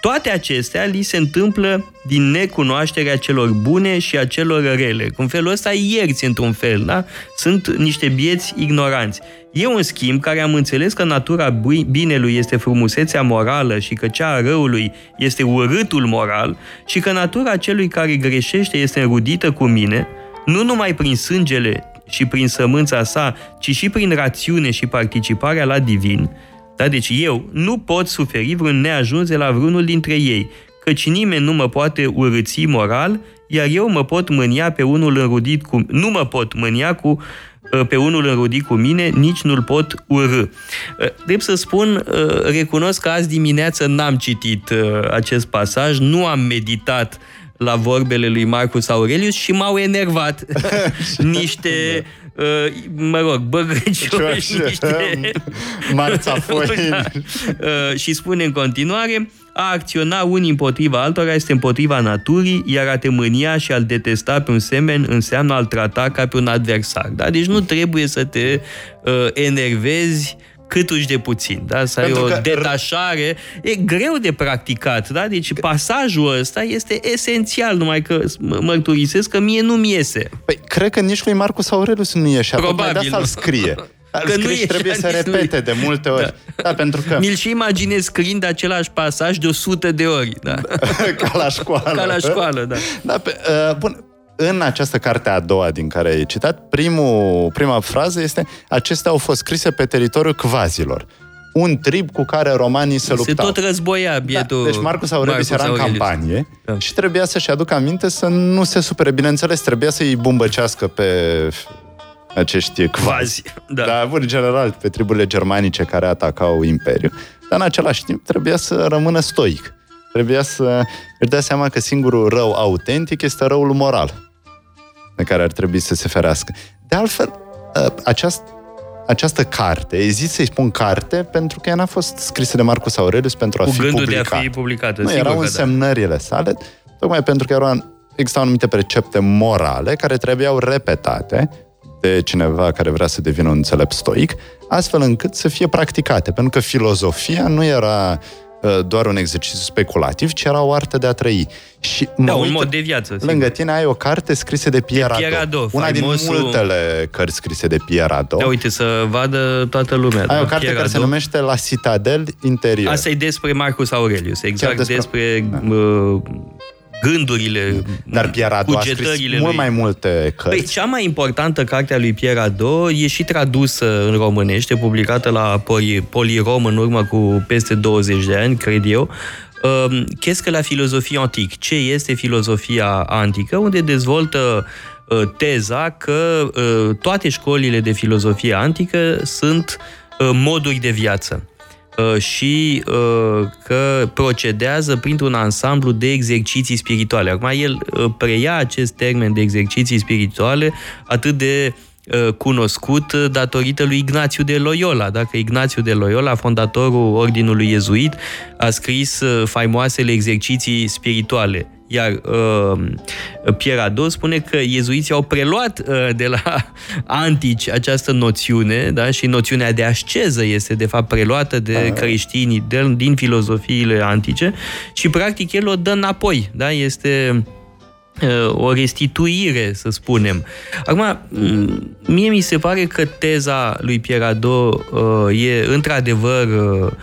Toate acestea li se întâmplă din necunoașterea celor bune și a celor rele. În felul ăsta ierți într-un fel, da? Sunt niște bieți ignoranți. Eu, în schimb, care am înțeles că natura binelui este frumusețea morală și că cea a răului este urâtul moral și că natura celui care greșește este înrudită cu mine, nu numai prin sângele și prin sămânța sa, ci și prin rațiune și participarea la divin, da, deci eu nu pot suferi vreun neajuns de la vreunul dintre ei, căci nimeni nu mă poate urâți moral, iar eu mă pot mânia pe unul înrudit cu... nu mă pot mânia cu pe unul înrudit cu mine, nici nu-l pot urâ. Drept să spun, recunosc că azi dimineață n-am citit acest pasaj, nu am meditat la vorbele lui Marcus Aurelius și m-au enervat niște... mă rog, băgăcioși, și niște... marțafoi. Da. Și spune în continuare, a acționa unii împotriva altora este împotriva naturii, iar a te mânia și a-l detesta pe un semen înseamnă a-l trata ca pe un adversar. Da? Deci nu trebuie să te uh, enervezi cât uși de puțin, da? Să ai o detașare. E greu de practicat, da? Deci pasajul ăsta este esențial, numai că mărturisesc că mie nu-mi iese. Păi, cred că nici lui Marcus Aurelius nu ieșea. Probabil. Dar asta îl scrie. Că îl scrie nu trebuie să repete de multe ori. Da. Da, pentru că... Mi-l și imaginez scriind același pasaj de o sută de ori. Da. Ca la școală. Ca la școală, da. Da pe, uh, bun. În această carte a doua din care ai citat, primul, prima frază este: acestea au fost scrise pe teritoriul Cvazilor, un trib cu care romanii se, se luptau. Se tot războia bietul. Da, deci Marcus Aurelius era în campanie, da, și trebuia să-și aducă aminte să nu se supere. Bineînțeles, trebuia să-i bumbăcească pe acești Cvazi. Da. Dar, în general, pe triburile germanice care atacau imperiul. Dar, în același timp, trebuia să rămână stoic. Trebuia să își dea seama că singurul rău autentic este răul moral, de care ar trebui să se ferească. De altfel, aceast, această carte, ezit să-i spun carte, pentru că ea n-a fost scrisă de Marcus Aurelius pentru a fi publicată. Cu gândul de a fi publicată. Nu, erau însemnările sale, tocmai pentru că erau, existau anumite precepte morale care trebuiau repetate de cineva care vrea să devină un înțelept stoic, astfel încât să fie practicate, pentru că filozofia nu era doar un exercițiu speculativ, ci era o artă de a trăi. Și da, un mod de viață. Lângă sigur. Tine ai o carte scrisă de Pierre Hadot. Pierre Hadot, una faimosul... din multele cărți scrise de Pierre Hadot. Da, uite, să vadă toată lumea. Ai da? O carte Pierre care Hadot. Se numește La Citadel Interior. Asta e despre Marcus Aurelius, exact despre, despre da. uh, gândurile, dar Pierre Hadot a scris mult mai multe cărți. Păi, cea mai importantă carte a lui Pierre Hadot e și tradusă în românește, publicată la Polirom în urmă cu peste douăzeci de ani, cred eu, Qu'est-ce que la philosophie antique? Ce este filozofia antică? Unde dezvoltă teza că toate școlile de filozofie antică sunt moduri de viață și uh, că procedează printr-un ansamblu de exerciții spirituale. Acum, el uh, preia acest termen de exerciții spirituale atât de uh, cunoscut uh, datorită lui Ignațiu de Loyola. Dacă Ignațiu de Loyola, fondatorul Ordinului Iezuit, a scris uh, faimoasele exerciții spirituale. Iar uh, Pierre Hadot spune că iezuiții au preluat uh, de la antici această noțiune, da? Și noțiunea de asceză este de fapt preluată de creștinii de, din filozofiile antice și practic el o dă înapoi, da? Este uh, o restituire, să spunem. Acum, mie mi se pare că teza lui Pierre Hadot uh, e într-adevăr uh,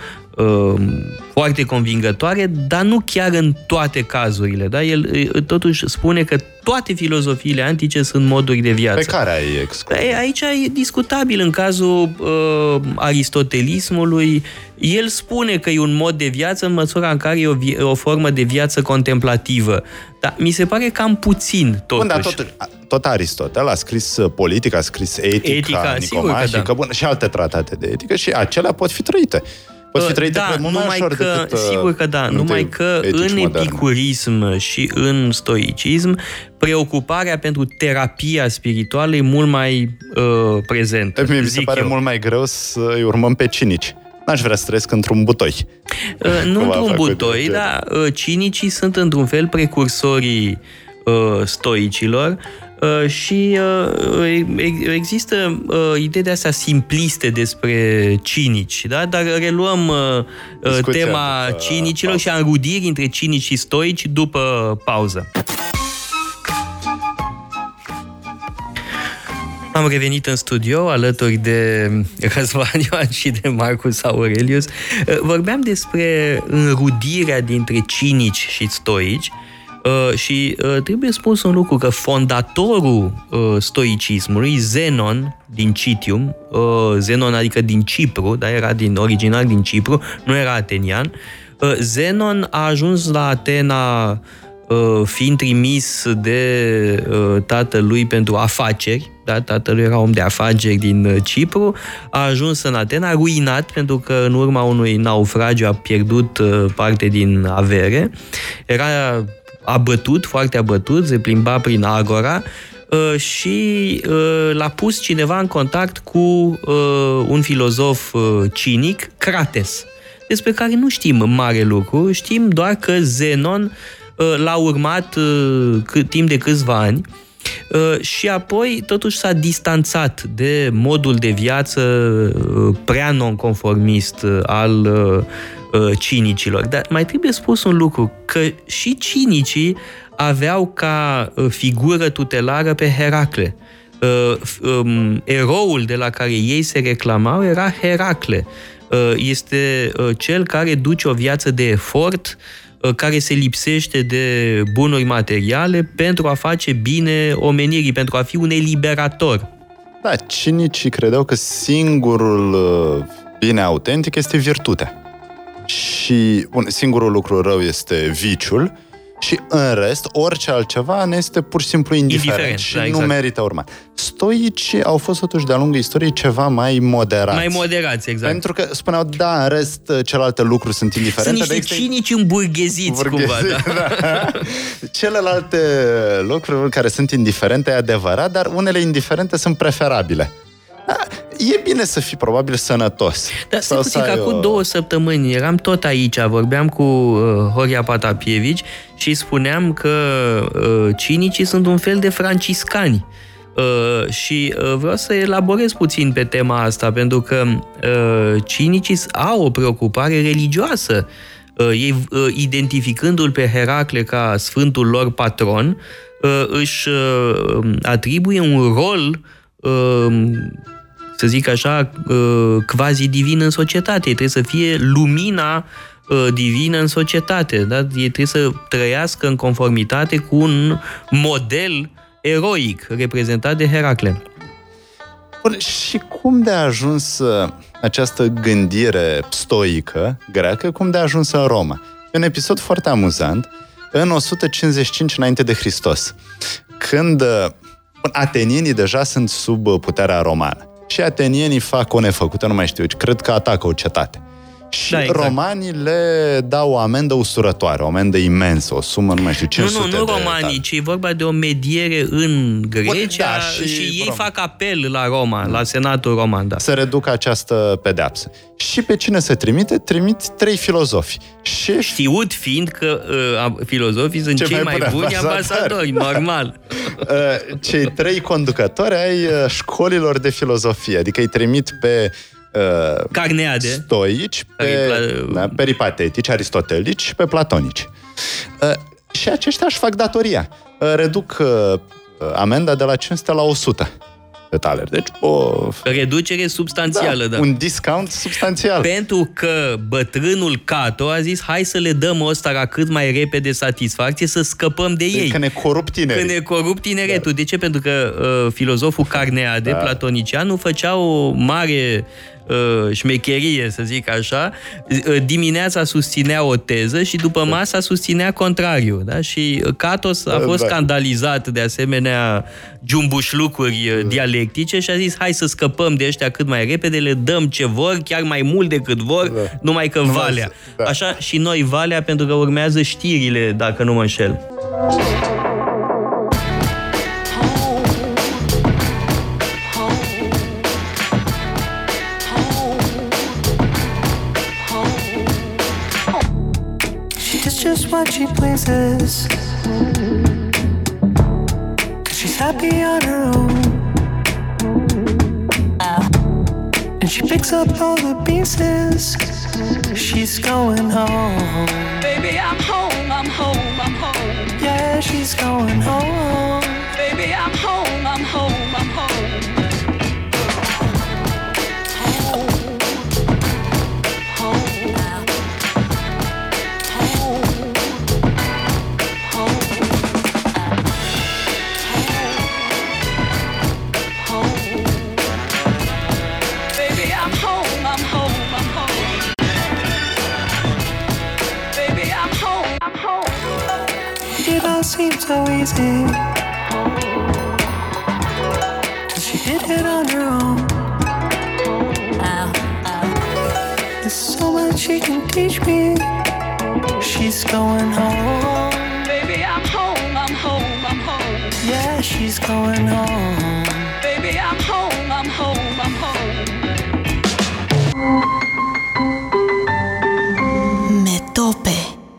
foarte convingătoare, dar nu chiar în toate cazurile. Da? El totuși spune că toate filozofiile antice sunt moduri de viață. Pe care ai exclus? Aici e discutabil în cazul uh, aristotelismului. El spune că e un mod de viață în măsura în care e o, vi- o formă de viață contemplativă. Dar mi se pare cam puțin, totuși. Bun, dar tot, tot Aristotel a scris politică, a scris etica, etica nicomahică, da. Bun, și alte tratate de etică și acelea pot fi trăite. Poți fi trăite da, mult mai ușor că, decât, sigur că da, numai că în epicurism modern. Și în stoicism preocuparea pentru terapia spirituală e mult mai uh, prezentă. Mi se pare eu. mult mai greu să-i urmăm pe cinici. N-aș vrea să trăiesc într-un butoi. Uh, nu într-un butoi, dar uh, cinicii sunt într-un fel precursorii uh, stoicilor. Uh, și uh, există uh, idei de astea simpliste despre cinici, da? Dar reluăm uh, tema după, cinicilor uh, și a înrudirii între cinici și stoici după pauză. Am revenit în studio alături de Răzvan Ioan și de Marcus Aurelius. Vorbeam despre înrudirea dintre cinici și stoici și trebuie spus un lucru, că fondatorul stoicismului, Zenon din Citium, Zenon adică din Cipru, dar era din, originar din Cipru, nu era atenian, Zenon a ajuns la Atena fiind trimis de tatălui pentru afaceri, da? Tatălui era om de afaceri din Cipru, a ajuns în Atena, ruinat, pentru că în urma unui naufragiu a pierdut parte din avere, era abătut, foarte abătut, se plimba prin Agora și l-a pus cineva în contact cu un filozof cinic, Crates, despre care nu știm mare lucru, știm doar că Zenon l-a urmat timp de câțiva ani și apoi totuși s-a distanțat de modul de viață prea nonconformist al cinicilor. Dar mai trebuie spus un lucru, că și cinicii aveau ca figură tutelară pe Heracle. Eroul de la care ei se reclamau era Heracle. Este cel care duce o viață de efort, care se lipsește de bunuri materiale pentru a face bine omenirii, pentru a fi un eliberator. Da, cinicii credeau că singurul bine autentic este virtutea. Și un, singurul lucru rău este viciul și în rest orice altceva ne este pur și simplu indiferent, indiferent și da, exact. Nu merită urmat. Stoicii au fost totuși de-a lungul istoriei ceva mai moderați. Mai moderați, exact. Pentru că spuneau, da, în rest celelalte lucruri sunt indiferente. Sunt niște cinici îmburgheziți cumva, da. da. Celelalte lucruri care sunt indiferente e adevărat, dar unele indiferente sunt preferabile. Da, e bine să fii probabil sănătos. Dar să puțin că acum o... două săptămâni eram tot aici, vorbeam cu uh, Horia Patapievici și spuneam că uh, cinicii sunt un fel de franciscani. Uh, și uh, vreau să elaborez puțin pe tema asta, pentru că uh, cinicii au o preocupare religioasă. Uh, ei, uh, identificându-l pe Heracle ca sfântul lor patron, uh, își uh, atribuie un rol, uh, să zic așa, uh, quasi-divin în societate. Trebuie să fie lumina divină în societate. Da? Ei trebuie să trăiască în conformitate cu un model eroic, reprezentat de Heracle. Bun, și cum de a ajuns această gândire stoică, greacă, cum de a ajuns în Roma? E un episod foarte amuzant, în o sută cincizeci și cinci înainte de Hristos, când bun, atenienii deja sunt sub puterea romană. Și atenienii fac o nefăcută, nu mai știu, cred că atacă o cetate. Și da, exact. Romanii le dau o amendă usurătoare, o amendă imensă, o sumă, nu mai știu, cinci sute de... Nu, nu, nu romanii, ci e vorba de o mediere în Grecia. Bun, da, și, și ei rom... fac apel la Roma, la Senatul Roman, da. Să reducă această pedeapsă. Și pe cine se trimite? Trimit trei filozofi. Și... Știut fiind că uh, filozofii sunt Ce cei mai buni ambasadori, da. Normal. Uh, cei trei conducători ai școlilor de filozofie, adică îi trimit pe... Carneade, stoici, pe, da, peripatetici, aristotelici și pe platonici. Uh, și aceștia își fac datoria. Uh, reduc uh, amenda de la cinci sute la o sută de taleri. Deci o... reducere substanțială. Da, da. Un discount substanțial. Pentru că bătrânul Cato a zis hai să le dăm ăstara cât mai repede satisfacție, să scăpăm de, de ei. Că ne corup tineretul. Că ne corup tineretul. Da. De ce? Pentru că uh, filozoful Carneade, da. Platonicianul, făcea o mare... șmecherie, să zic așa, dimineața susținea o teză și după masa susținea contrariu. Da? Și Cato a fost da. Scandalizat de asemenea giumbușlucuri da. Dialectice și a zis hai să scăpăm de ăștia cât mai repede, le dăm ce vor, chiar mai mult decât vor, da. Numai că valea. Da. Așa și noi valea, pentru că urmează știrile, dacă nu mă înșel. What she pleases, cause she's happy on her own, and she picks up all the pieces, she's going home. Baby, I'm home, I'm home, I'm home. Yeah, she's going home. Baby, I'm home, I'm home, I'm home. easy. Did she hit it on her own? There's so much she can teach me. She's going home. Baby, I'm home, I'm home, I'm home. Yeah, she's going home. Baby, I'm home, I'm home, I'm home. Metope.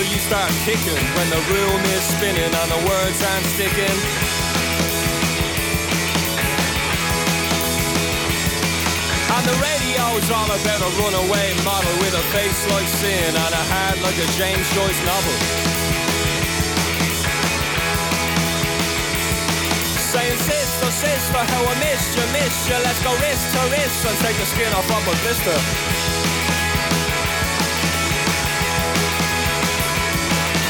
So you start kicking when the room is spinning and the words aren't sticking. And the radio's all about a runaway model with a face like sin and a heart like a James Joyce novel. Saying sister, sister, how I missed you, missed you. Let's go wrist to wrist and take the skin off of a blister.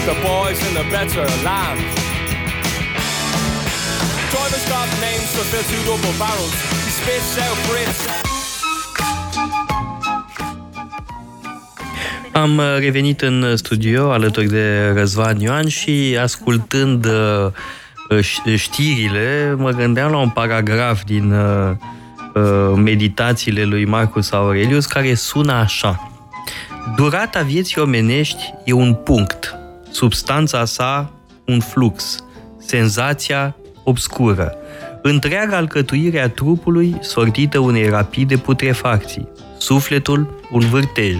The boys in the better land. Drivers got names to fill two double barrels. He spits out Brits. Am revenit în studio alături de Răzvan Ioan și ascultând știrile, mă gândeam la un paragraf din meditațiile lui Marcus Aurelius care sună așa. Durata vieții omenești e un punct. Substanța sa, un flux, senzația obscură, întreaga alcătuire a trupului sortită unei rapide putrefacții, sufletul, un vârtej,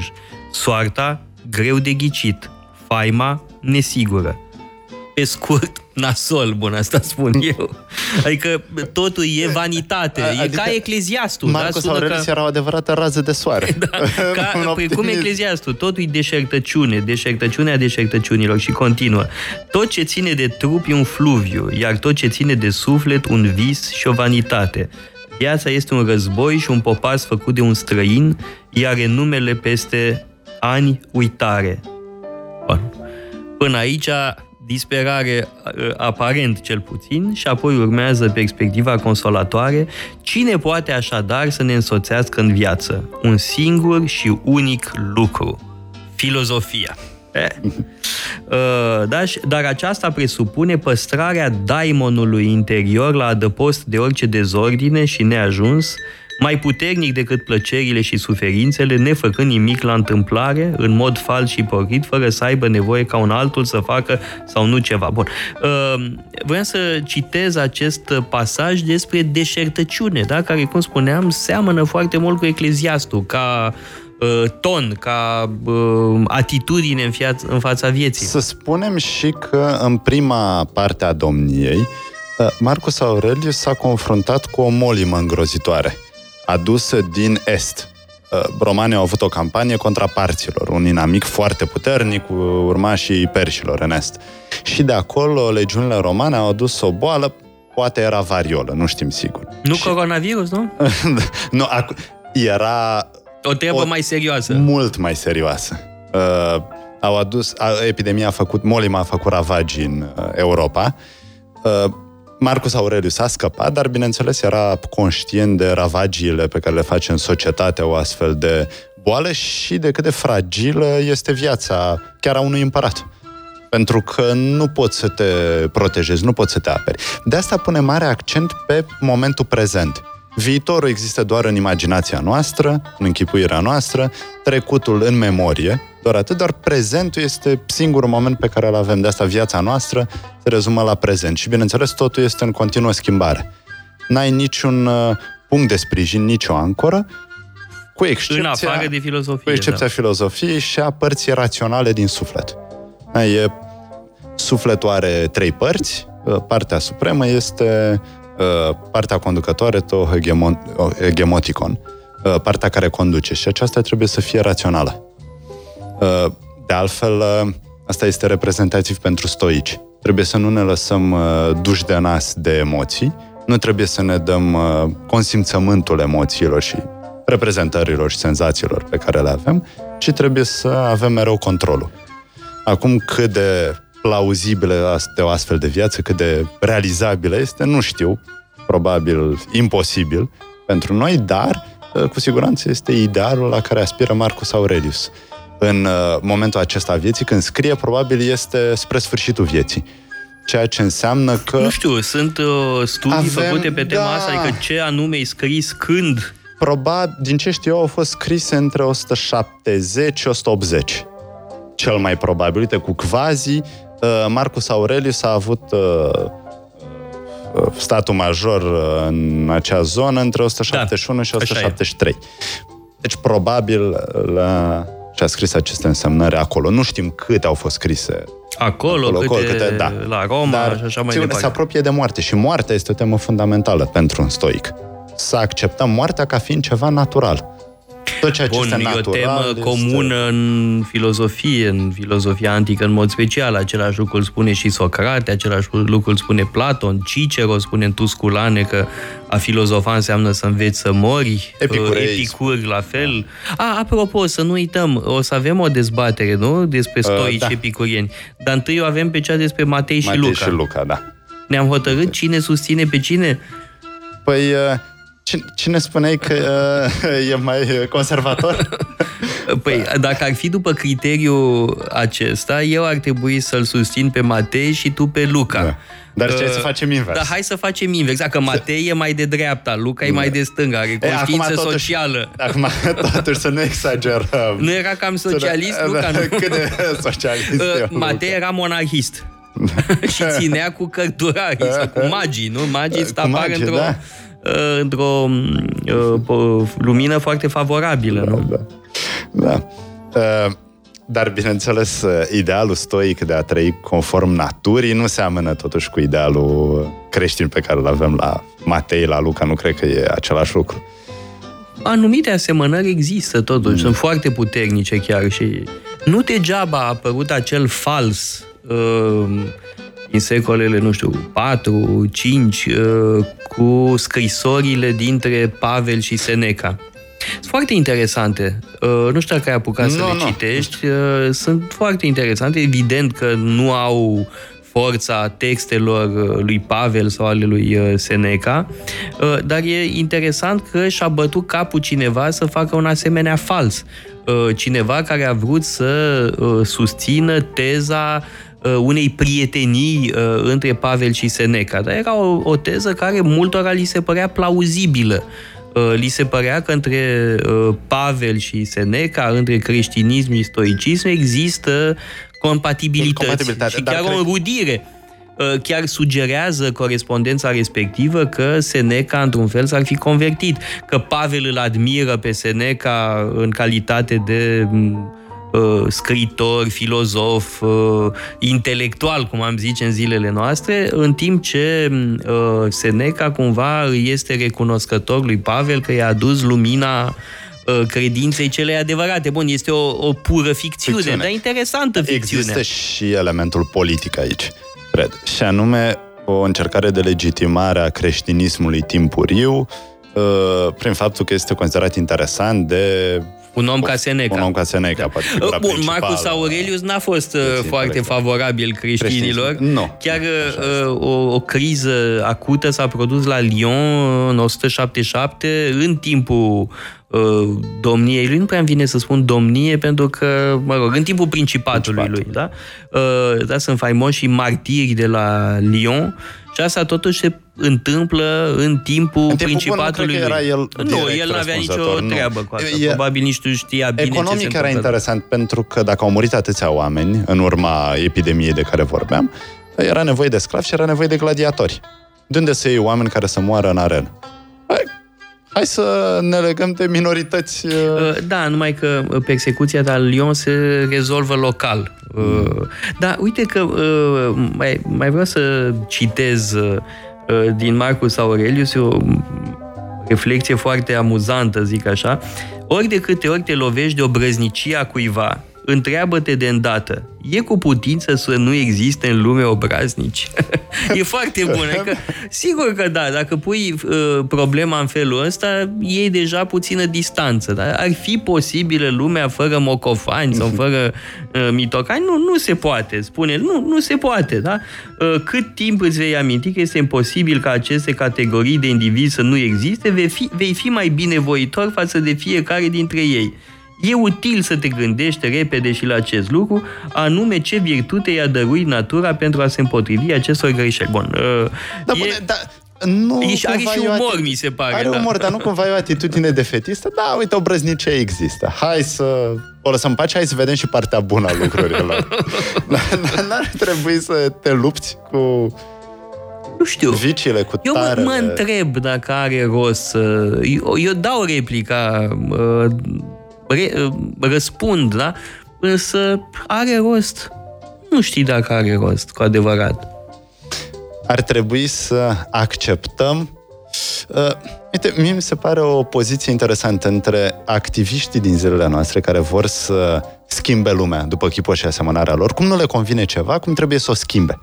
soarta, greu de ghicit, faima, nesigură. Pe scurt, nasol, bun, asta spun eu. Adică totul e vanitate. E adică ca Ecleziastul. Marcus da? Aurelius ca... era o adevărată rază de soare. Da, ca, cum Ecleziastul, totul e deșertăciune, deșertăciunea deșertăciunilor și continuă. Tot ce ține de trup e un fluviu, iar tot ce ține de suflet un vis și o vanitate. Viața este un război și un popas făcut de un străin, iar numele peste ani uitare. Bun. Până aici... disperare aparent cel puțin și apoi urmează perspectiva consolatoare. Cine poate așadar să ne însoțească în viață? Un singur și unic lucru. Filozofia. Eh? Dar aceasta presupune păstrarea daimonului interior la adăpost de orice dezordine și neajuns, mai puternic decât plăcerile și suferințele, nefăcând nimic la întâmplare, în mod fals și porcit, fără să aibă nevoie ca un altul să facă sau nu ceva. Bun. Vreau să citez acest pasaj despre deșertăciune, da? Care, cum spuneam, seamănă foarte mult cu Ecleziastul, ca ton, ca atitudine în, fia- în fața vieții. Să spunem și că în prima parte a domniei, Marcus Aurelius s-a confruntat cu o molimă îngrozitoare adusă din Est. Romanii au avut o campanie contra parților, un inamic foarte puternic, urmașii perșilor în Est. Și de acolo legiunile romane au adus o boală, poate era variolă, nu știm sigur. Nu și... coronavirus, nu? Nu, acu... era... O treabă o... mai serioasă. Mult mai serioasă. Uh, au adus... Epidemia a făcut... Molima a făcut ravagii în Europa. Uh, Marcus Aurelius a scăpat, dar bineînțeles era conștient de ravagiile pe care le face în societate o astfel de boală și de cât de fragilă este viața chiar a unui împărat. Pentru că nu poți să te protejezi, nu poți să te aperi. De asta pune mare accent pe momentul prezent. Viitorul există doar în imaginația noastră, în închipuirea noastră, trecutul în memorie, doar atât, doar prezentul este singurul moment pe care îl avem. De asta viața noastră se rezumă la prezent. Și, bineînțeles, totul este în continuă schimbare. N-ai niciun punct de sprijin, nicio ancoră, cu excepția, în afară de filozofie, cu excepția da. filozofiei și a părții raționale din suflet. E, sufletul are trei părți, partea supremă este partea conducătoare, to hegemoticon, partea care conduce, și aceasta trebuie să fie rațională. De altfel, asta este reprezentativ pentru stoici. Trebuie să nu ne lăsăm duși de nas de emoții, nu trebuie să ne dăm consimțământul emoțiilor și reprezentărilor și senzațiilor pe care le avem, ci trebuie să avem mereu controlul. Acum, cât de plauzibilă este o astfel de viață, cât de realizabilă este, nu știu, probabil imposibil pentru noi, dar cu siguranță este idealul la care aspiră Marcus Aurelius. În momentul acesta a vieții, când scrie, probabil este spre sfârșitul vieții. Ceea ce înseamnă că... Nu știu, sunt uh, studii avem, făcute pe tema da, asta, adică ce anume e scris când? Probabil, din ce știu eu, au fost scrise între o sută șaptezeci și o sută optzeci. Cel mai probabil. Uite, cu quasi, uh, Marcus Aurelius a avut uh, statul major uh, în acea zonă între o sută șaptezeci și unu da, și o sută șaptezeci și trei. Deci, probabil, la... și a scris aceste însemnări acolo. Nu știm câte au fost scrise acolo, acolo câte, câte da. la Roma. Dar, și așa mai departe. Se apropie de moarte și moartea este o temă fundamentală pentru un stoic. Să acceptăm moartea ca fiind ceva natural. Tot ceea ce Bun, este natural. E o temă comună este... în filozofie, în filozofia antică în mod special. Același lucru îl spune și Socrate, același lucru îl spune Platon, Cicero spune în Tusculane că a filozofa înseamnă să înveți să mori, epicuri la fel. A, apropo, să nu uităm, o să avem o dezbatere, nu? Despre stoici uh, da. epicurieni, dar întâi o avem pe cea despre Matei, Matei și Luca. Și Luca da. Ne-am hotărât Matei. Cine susține pe cine? Păi... Uh... Cine spuneai că e mai conservator? Păi, dacă ar fi după criteriul acesta, eu ar trebui să-l susțin pe Matei și tu pe Luca. Da. Dar ce uh, să facem invers? Da, hai să facem invers. Dacă Matei e mai de dreapta, Luca e mai de stânga, are conștiință socială. Acum, totuși, să nu exagerăm. Nu era cam socialist, Luca? Nu. Cât de socialist uh, eu, Matei Luca. Era monarhist. Și ținea cu cărturarii, cu magii, nu? Magii stapar într-o... Da. într-o uh, lumină foarte favorabilă. Da, nu? Da. da. Uh, dar, bineînțeles, idealul stoic de a trăi conform naturii nu seamănă totuși cu idealul creștin pe care îl avem la Matei, la Luca, nu cred că e același lucru. Anumite asemănări există totuși, mm. sunt foarte puternice chiar și nu degeaba a apărut acel fals uh, din secolele, nu știu, patru, cinci, cu scrisorile dintre Pavel și Seneca. Sunt foarte interesante. Nu știu dacă ai apucat no, să le no. citești. Sunt foarte interesante. Evident că nu au forța textelor lui Pavel sau ale lui Seneca, dar e interesant că și-a bătut capul cineva să facă un asemenea fals. Cineva care a vrut să susțină teza unei prietenii uh, între Pavel și Seneca. Dar era o, o teză care multora li se părea plauzibilă. Uh, li se părea că între uh, Pavel și Seneca, între creștinism și stoicism, există compatibilități și chiar o înrudire. Uh, chiar sugerează corespondența respectivă că Seneca, într-un fel, s-ar fi convertit. Că Pavel îl admiră pe Seneca în calitate de... M- scriitor, filozof, intelectual, cum am zice în zilele noastre, în timp ce Seneca cumva este recunoscător lui Pavel că i-a adus lumina credinței cele adevărate. Bun, este o, o pură ficțiune, ficțiune, dar interesantă ficțiune. Există și elementul politic aici, cred, și anume o încercare de legitimare a creștinismului timpuriu prin faptul că este considerat interesant de Un om ca Seneca. Un om ca Seneca, poate figura principală. Marcus Aurelius n-a fost foarte favorabil creștinilor. Nu. Chiar o, o criză acută s-a produs la Lyon în o sută șaptezeci și șapte, în timpul domniei lui, nu prea îmi vine să spun domnie, pentru că, mă rog, în timpul principatului lui, da? Da, sunt faimoși martiri de la Lyon și asta totuși se întâmplă în timpul, în timpul principatului lui. Era el nu, el n-avea nicio treabă cu asta. E, Probabil nici nu știa bine ce se întâmplă. Economic era interesant, pentru că dacă au murit atâția oameni în urma epidemiei de care vorbeam, era nevoie de sclavi și era nevoie de gladiatori. De unde să iei oameni care să moară în arenă? hai să ne legăm de minorități. Da, numai că persecuția de la Lyon se rezolvă local. Mm. Dar uite că mai, mai vreau să citez din Marcus Aurelius o reflecție foarte amuzantă, zic așa. Ori de câte ori te lovești de obrăznicia cuiva, întreabă-te de îndată, e cu putință să nu existe în lume obraznici? E foarte bun. Adică, sigur că da, dacă pui uh, problema în felul ăsta, iei deja puțină distanță. Dar ar fi posibilă lumea fără mocofani sau fără uh, mitocani? Nu, nu se poate, spune. Nu, nu se poate. Da? Uh, cât timp îți vei aminti că este imposibil ca aceste categorii de indivizi să nu existe, vei fi, vei fi mai binevoitor față de fiecare dintre ei. E util să te gândești repede și la acest lucru, anume ce virtute i-a dăruit natura pentru a se împotrivi acestor greșeli. Bun, da, e... bune, da, nu e, are și umor, ati... mi se pare. Are da. umor, dar nu cumva e o atitudine defetistă? Da, uite, obrăznicia există. Hai să o lăsăm pace, hai să vedem și partea bună a lucrurilor. N-ar trebui să te lupți cu... Nu știu. Vicile, cu eu mă, mă întreb dacă are rost. Eu, eu dau replica... Uh, răspund, da? Însă are rost. Nu știi dacă are rost, cu adevărat. Ar trebui să acceptăm. Uh, uite, mie mi se pare o poziție interesantă între activiștii din zilele noastre care vor să schimbe lumea după chipul și asemănarea lor, cum nu le convine ceva, cum trebuie să o schimbe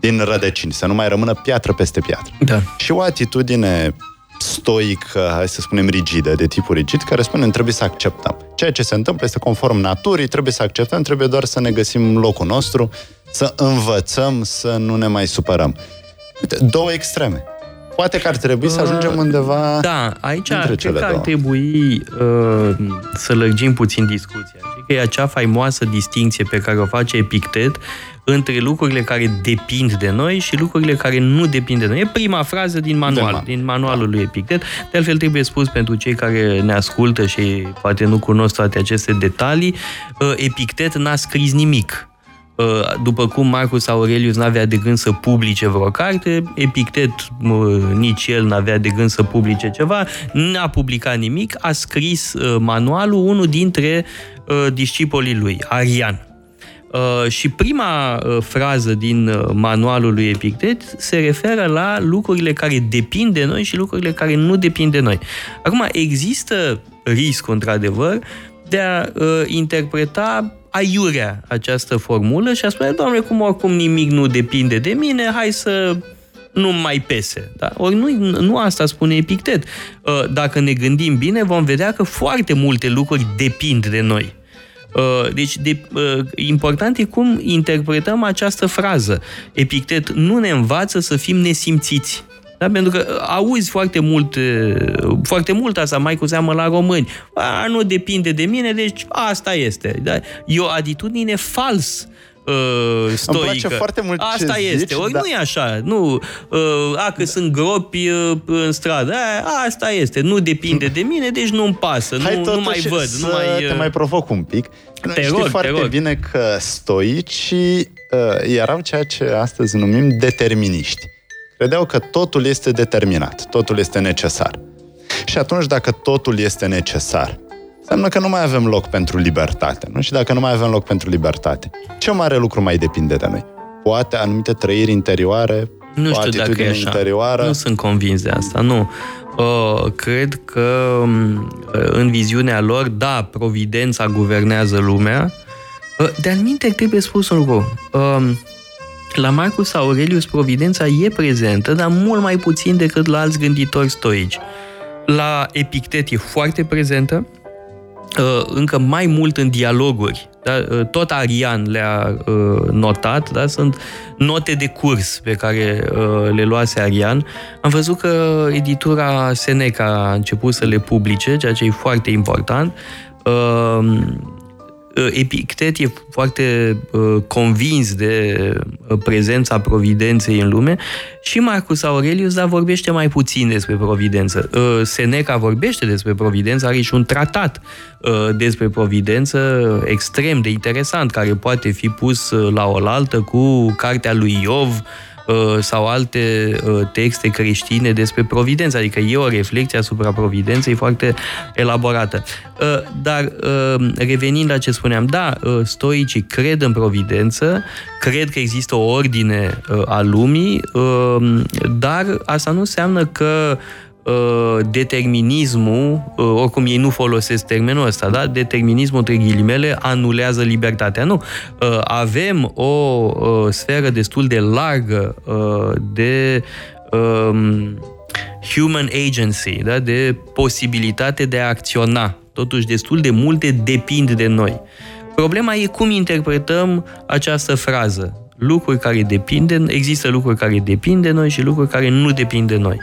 din rădăcini, să nu mai rămână piatră peste piatră. Da. Și o atitudine stoic, hai să spunem rigidă, de tipul rigid, care spune trebuie să acceptăm. Ceea ce se întâmplă este conform naturii, trebuie să acceptăm, trebuie doar să ne găsim locul nostru, să învățăm, să nu ne mai supărăm. Uite, două extreme. Poate că ar trebui uh, să ajungem undeva da, aici între cele două. Ar trebui uh, să lărgim puțin discuția. Că e acea faimoasă distinție pe care o face Epictet între lucrurile care depind de noi și lucrurile care nu depind de noi. E prima frază din manual, din manualul lui Epictet. De altfel, trebuie spus pentru cei care ne ascultă și poate nu cunosc toate aceste detalii, uh, Epictet n-a scris nimic. După cum Marcus Aurelius n-avea de gând să publice vreo carte, Epictet nici el n-avea de gând să publice ceva, n-a publicat nimic, a scris manualul unul dintre discipolii lui, Arrian. Și prima frază din manualul lui Epictet se referă la lucrurile care depind de noi și lucrurile care nu depind de noi. Acum, există risc, într-adevăr, de a interpreta aiurea această formulă și a spune, Doamne, cum oricum nimic nu depinde de mine, hai să nu mai pese. Da? Ori nu, nu asta spune Epictet. Dacă ne gândim bine, vom vedea că foarte multe lucruri depind de noi. Deci, de, important e cum interpretăm această frază. Epictet nu ne învață să fim nesimțiți. Da? Pentru că auzi foarte mult, foarte mult asta, mai cu seamă la români. A, nu depinde de mine, deci asta este. Da? E o atitudine fals uh, stoică. Îmi place foarte mult asta ce este. Zici, ori da. Nu e așa. Nu, uh, a, că da. sunt gropi uh, în stradă. A, asta este. Nu depinde de mine, deci nu-mi pasă. Hai nu, nu mai văd. Să nu mai, uh... te mai provoc un pic. Te Știi rog, foarte te rog. bine că stoicii uh, erau ceea ce astăzi numim determiniști. Credeau că totul este determinat, totul este necesar. Și atunci, dacă totul este necesar, înseamnă că nu mai avem loc pentru libertate, nu? Și dacă nu mai avem loc pentru libertate, ce mare lucru mai depinde de noi? Poate anumite trăiri interioare, nu știu o atitudine dacă e așa. interioară? Nu sunt convins de asta, nu. Uh, cred că în viziunea lor, da, providența guvernează lumea. Uh, de-al minte, trebuie spus un lucru. Uh, La Marcus Aurelius, providența e prezentă, dar mult mai puțin decât la alți gânditori stoici. La Epictet e foarte prezentă, încă mai mult în dialoguri. Da? Tot Arian le-a notat, da? Sunt note de curs pe care le luase Arian. Am văzut că editura Seneca a început să le publice, ceea ce e foarte important. Epictet e foarte uh, convins de prezența providenței în lume și Marcus Aurelius, dar vorbește mai puțin despre providență. Uh, Seneca vorbește despre providență, are și un tratat uh, despre providență extrem de interesant, care poate fi pus la oaltă cu cartea lui Iov, sau alte texte creștine despre providență, adică e o reflecție asupra providenței foarte elaborată. Dar revenind la ce spuneam, da, stoicii cred în providență, cred că există o ordine a lumii, dar asta nu înseamnă că determinismul, oricum ei nu folosesc termenul ăsta, da? Determinismul, între ghilimele, anulează libertatea. Nu. Avem o sferă destul de largă de human agency, da? De posibilitate de a acționa. Totuși, destul de multe depind de noi. Problema e cum interpretăm această frază. Lucruri care depind, există lucruri care depind de noi și lucruri care nu depind de noi.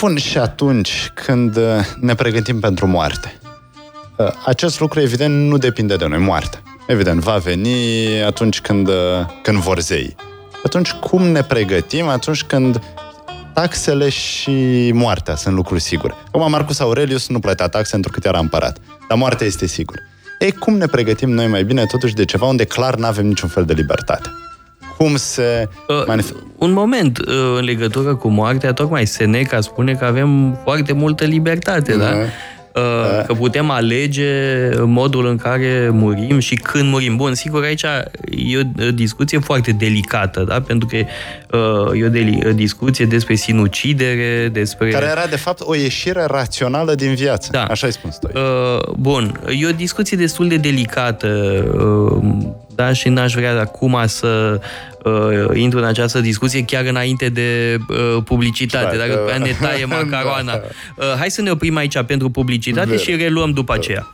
Bun, și atunci când ne pregătim pentru moarte, acest lucru, evident, nu depinde de noi, moartea. Evident, va veni atunci când, când vor zei. Atunci, cum ne pregătim atunci când taxele și moartea sunt lucruri sigure? Acum, Marcus Aurelius nu plătea taxe pentru că era împărat, dar moartea este sigură. Ei, cum ne pregătim noi mai bine totuși de ceva unde clar n-avem niciun fel de libertate? Cum se manif- uh, un moment uh, în legătură cu moartea, tocmai Seneca spune că avem foarte multă libertate, uh, da? Uh, uh. Că putem alege modul în care murim și când murim. Bun, sigur, aici e o discuție foarte delicată, da? Pentru că uh, e o deli- discuție despre sinucidere, despre... Care era, de fapt, o ieșire rațională din viață. Da. Așa-i spun stoic. Uh, bun, e o discuție destul de delicată, uh, da? Și n-aș vrea acum să... Uh, intru în această discuție chiar înainte de uh, publicitate, dacă prea ne taie macaroana. Uh, hai să ne oprim aici pentru publicitate Ver. și reluăm după aceea.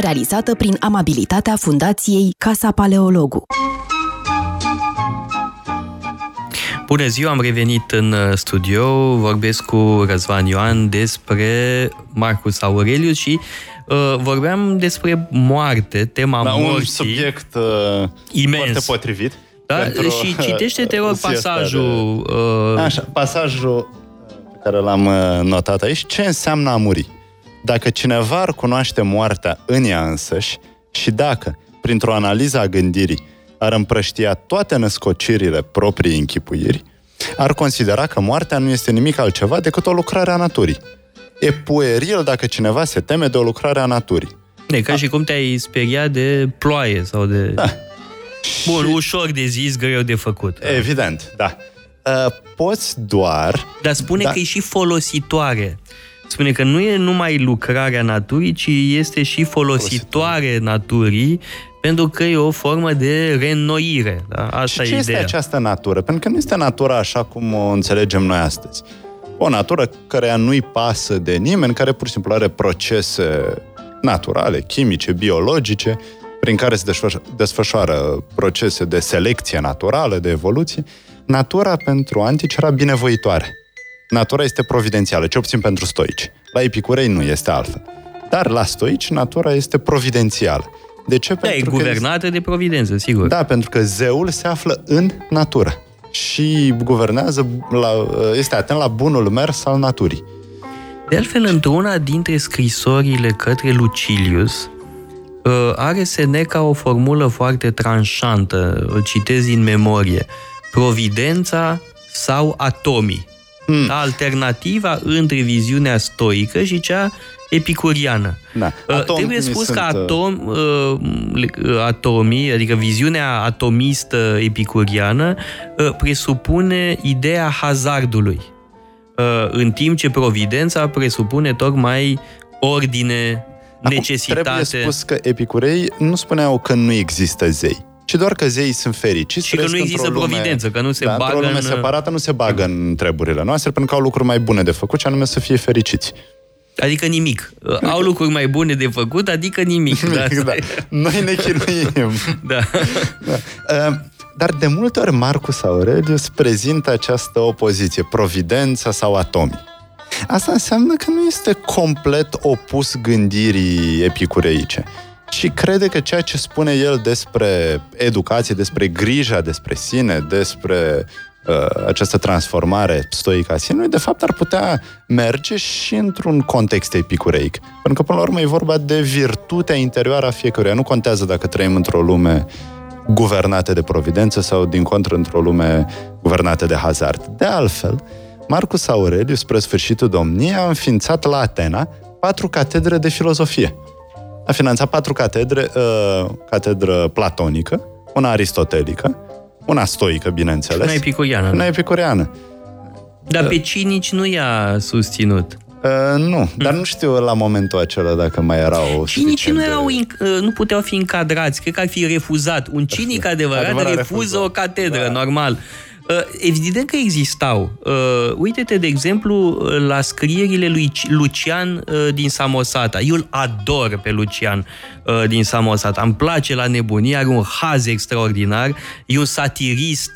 Realizată prin amabilitatea Fundației Casa Paleologu. Bună ziua, am revenit în studio, vorbesc cu Răzvan Ioan despre Marcus Aurelius și uh, vorbeam despre moarte, tema da, morții. Un subiect uh, imens. Foarte potrivit. Da? Pentru... Și citește-te uh, pasajul... Uh... Așa, pasajul... care l-am notat aici, ce înseamnă a muri. Dacă cineva ar cunoaște moartea în ea însăși și dacă, printr-o analiză a gândirii, ar împrăștia toate născocirile proprii închipuiri, ar considera că moartea nu este nimic altceva decât o lucrare a naturii. E pueril dacă cineva se teme de o lucrare a naturii. E ca da. și cum te-ai speria de ploaie sau de... Da. Bun, și... ușor de zis, greu de făcut. Evident, da. Uh, poți doar... Dar spune da. că e și folositoare. Spune că nu e numai lucrarea naturii, ci este și folositoare, folositoare. naturii, pentru că e o formă de reînnoire. Da? Asta și ce e ideea. Este această natură? Pentru că nu este natura așa cum o înțelegem noi astăzi. O natură care nu-i pasă de nimeni, care pur și simplu are procese naturale, chimice, biologice, prin care se desfășoară procese de selecție naturală, de evoluție. Natura pentru antici era binevoitoare. Natura este providențială, ce obțin pentru stoici. La epicurei nu este altfel. Dar la stoici natura este providențială. De ce? Da, pentru e guvernată că este... de providență, sigur. Da, pentru că zeul se află în natură și guvernează, la, este atent la bunul mers al naturii. De altfel, într-una dintre scrisorile către Lucilius, are Seneca o formulă foarte tranșantă, o citez din memorie, providența sau atomii. Hmm. Alternativa între viziunea stoică și cea epicuriană. Da. Atom, trebuie spus sunt... că atom, atomii, adică viziunea atomistă epicuriană, presupune ideea hazardului, în timp ce providența presupune tocmai ordine, acum, necesitate. Trebuie spus că epicurei nu spuneau că nu există zei, ci doar că zeii sunt fericiți. Și că nu există lume, providență, că nu se da, bagă într-o lume în... separată, nu se bagă în treburile noastre, pentru că au lucruri mai bune de făcut, și anume să fie fericiți. Adică nimic. Au lucruri mai bune de făcut, adică nimic. nimic da. Noi ne chinuim. da. Da. Dar de multe ori Marcus Aurelius prezintă această opoziție, providența sau atomii. Asta înseamnă că nu este complet opus gândirii epicureice. Și crede că ceea ce spune el despre educație, despre grija, despre sine, despre uh, această transformare stoică a sinelui, de fapt ar putea merge și într-un context epicureic. Pentru că, până la urmă, e vorba de virtutea interioară a fiecăruia. Nu contează dacă trăim într-o lume guvernată de providență sau, din contră, într-o lume guvernată de hazard. De altfel, Marcus Aurelius, spre sfârșitul domniei, a înființat la Atena patru catedre de filozofie. A finanțat patru catedre, uh, catedră platonică, una aristotelică, una stoică, bineînțeles. Una epicuriană. Una epicuriană. Dar uh, pe cinici nu i-a susținut. Uh, nu, mm. dar nu știu la momentul acela dacă mai erau... Cinicii nu, erau inc- nu puteau fi încadrați, cred că ar fi refuzat. Un cinic adevărat, adevărat refuză refuzat. o catedră, da. normal. Evident că existau. Uite-te, de exemplu, la scrierile lui Lucian din Samosata. Eu îl ador pe Lucian din Samosata. Îmi place la nebunie, are un haz extraordinar, e un satirist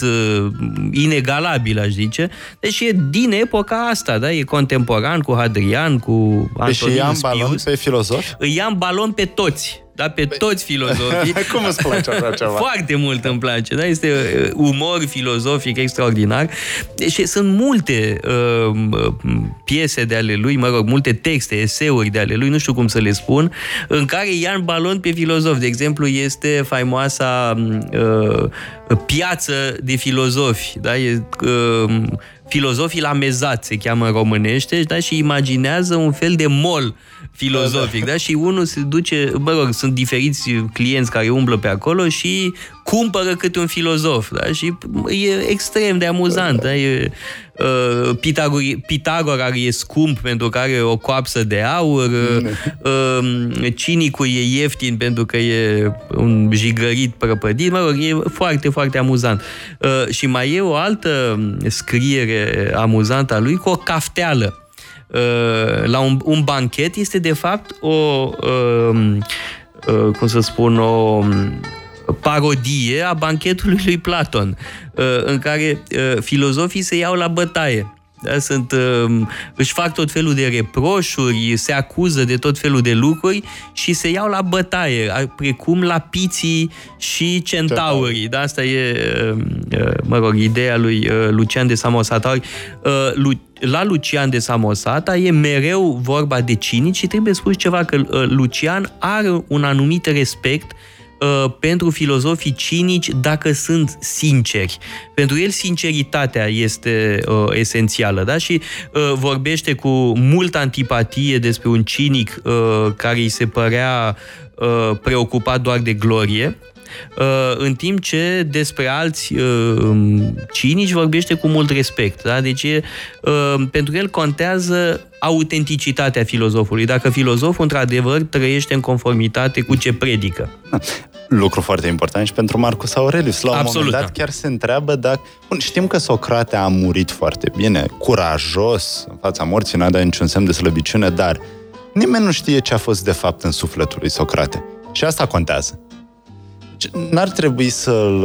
inegalabil, aș zice. Deci e din epoca asta, da? E contemporan cu Hadrian, cu Antoninus Pius. Deci balon pe filozofi? Îi ia în balon pe toți. Da, pe toți filozofii. Cum îți place așa ceva? Foarte mult îmi place, da? Este umor filozofic extraordinar. Deci sunt multe uh, piese de ale lui, mă rog, multe texte, eseuri de ale lui, nu știu cum să le spun, în care ia în balon pe filozofi. De exemplu, este faimoasa uh, piață de filozofi, da? E... Uh, Filozofii la mezat se cheamă în românește, da? Și imaginează un fel de mall filozofic, da? Și unul se duce, mă rog, sunt diferiți clienți care umblă pe acolo și cumpără câte un filozof, da? Și e extrem de amuzant, da? E, uh, Pitagori, Pitagora e scump pentru că are o coapsă de aur, uh, cinicul e ieftin pentru că e un jigărit prăpădit, mă rog, e foarte, foarte amuzant. Uh, și mai e o altă scriere amuzantă a lui cu o cafteală. La un, un banchet este de fapt o cum să spun o parodie a banchetului lui Platon, în care filozofii se iau la bătaie. Da? Sunt, își fac tot felul de reproșuri, se acuză de tot felul de lucruri și se iau la bătaie, precum lapiții și centaurii. Da? Asta e, mă rog, ideea lui Lucian de Samosata. La Lucian de Samosata e mereu vorba de cinici și trebuie spus ceva, că Lucian are un anumit respect pentru filozofii cinici dacă sunt sinceri. Pentru el sinceritatea este uh, esențială, da? Și uh, vorbește cu multă antipatie despre un cinic uh, care îi se părea uh, preocupat doar de glorie, uh, în timp ce despre alți uh, cinici vorbește cu mult respect, da? Deci uh, pentru el contează autenticitatea filozofului, dacă filozoful într-adevăr trăiește în conformitate cu ce predică. Lucru foarte important și pentru Marcus Aurelius. La un Absolut, moment dat da. chiar se întreabă dacă... Bun, știm că Socrate a murit foarte bine, curajos în fața morții, n-a dat niciun semn de slăbiciune, dar nimeni nu știe ce a fost de fapt în sufletul lui Socrate. Și asta contează. N-ar trebui să-l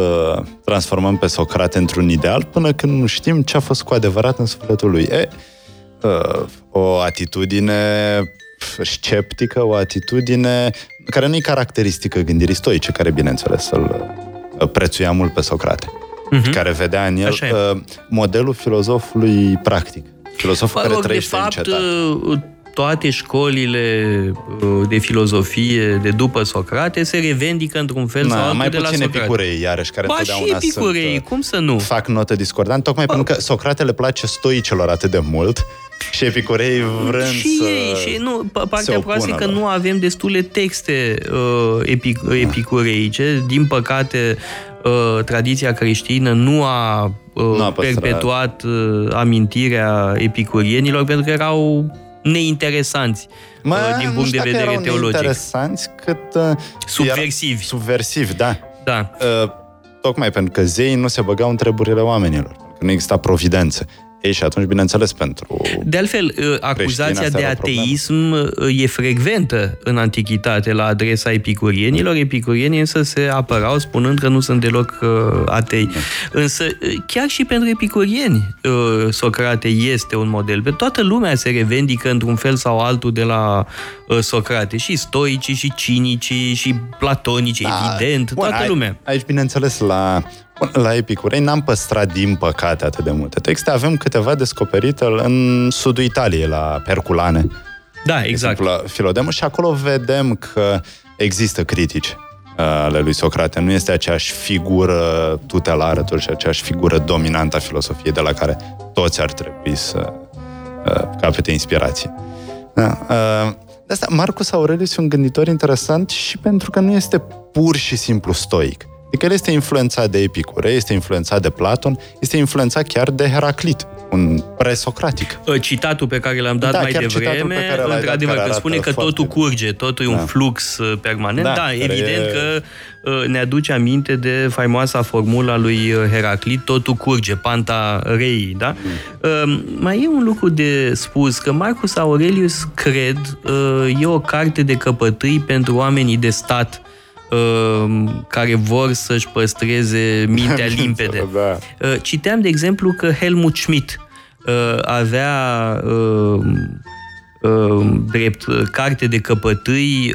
transformăm pe Socrate într-un ideal până când nu știm ce a fost cu adevărat în sufletul lui. E, o atitudine sceptică, o atitudine care nu e caracteristică gândirii stoice, care, bineînțeles, îl prețuia mult pe Socrate, uh-huh. care vedea în el modelul filozofului practic, filozoful mă rog, care trăiește de fapt, în cetate. Toate școlile de filozofie de după Socrate se revendică într-un fel Na, sau altul de la Socrate. Mai puțin epicurei, iarăși, care ba întotdeauna și epicurei, sunt, cum să nu? Fac notă discordantă, tocmai ba. pentru că Socrate le place stoicelor atât de mult și epicurei vrând și să ei, și nu, partea proastă e că nu avem destule texte uh, epic, epicureice. Din păcate, uh, tradiția creștină nu a, uh, nu a perpetuat uh, amintirea epicurienilor pentru că erau neinteresanți mă, din punct de vedere erau teologic. Neinteresanți cât... Uh, subversivi. Subversivi, da. da. Uh, tocmai pentru că zeii nu se băgau în treburile oamenilor. Nu exista providență. Ei și atunci, bineînțeles, pentru... De altfel, uh, acuzația de ateism problemă. e frecventă în antichitate la adresa epicurienilor. Epicurienii însă se apărau spunând că nu sunt deloc uh, atei. Însă, chiar și pentru epicurieni, uh, Socrate este un model. Toată lumea se revendică într-un fel sau altul de la uh, Socrate. Și stoicii, și cinicii, și platonicii, da. evident, Bun, toată lumea. Aici, bineînțeles, la... La epicurei n-am păstrat, din păcate, atât de multe texte. Avem câteva descoperite în sudul Italiei, la Perculane. Da, exact. La Filodemu. Și acolo vedem că există critici ale lui Socrate. Nu este aceeași figură tutelară, totuși aceeași figură dominantă a filosofiei de la care toți ar trebui să capete inspirație. Da. De asta, Marcus Aurelius e un gânditor interesant și pentru că nu este pur și simplu stoic. Adică el este influențat de Epicurei, este influențat de Platon, este influențat chiar de Heraclit, un presocratic. Citatul pe care l-am dat da, mai devreme, într-adevăr, că spune că totul curge, totul da. e un flux permanent. Da, da evident e... că ne aduce aminte de faimoasa formula lui Heraclit, totul curge, panta rei, da? Mm. Mai e un lucru de spus, că Marcus Aurelius, cred, e o carte de căpătâi pentru oamenii de stat, care vor să-și păstreze mintea limpede. Da. Citeam, de exemplu, că Helmut Schmidt avea drept carte de căpătâi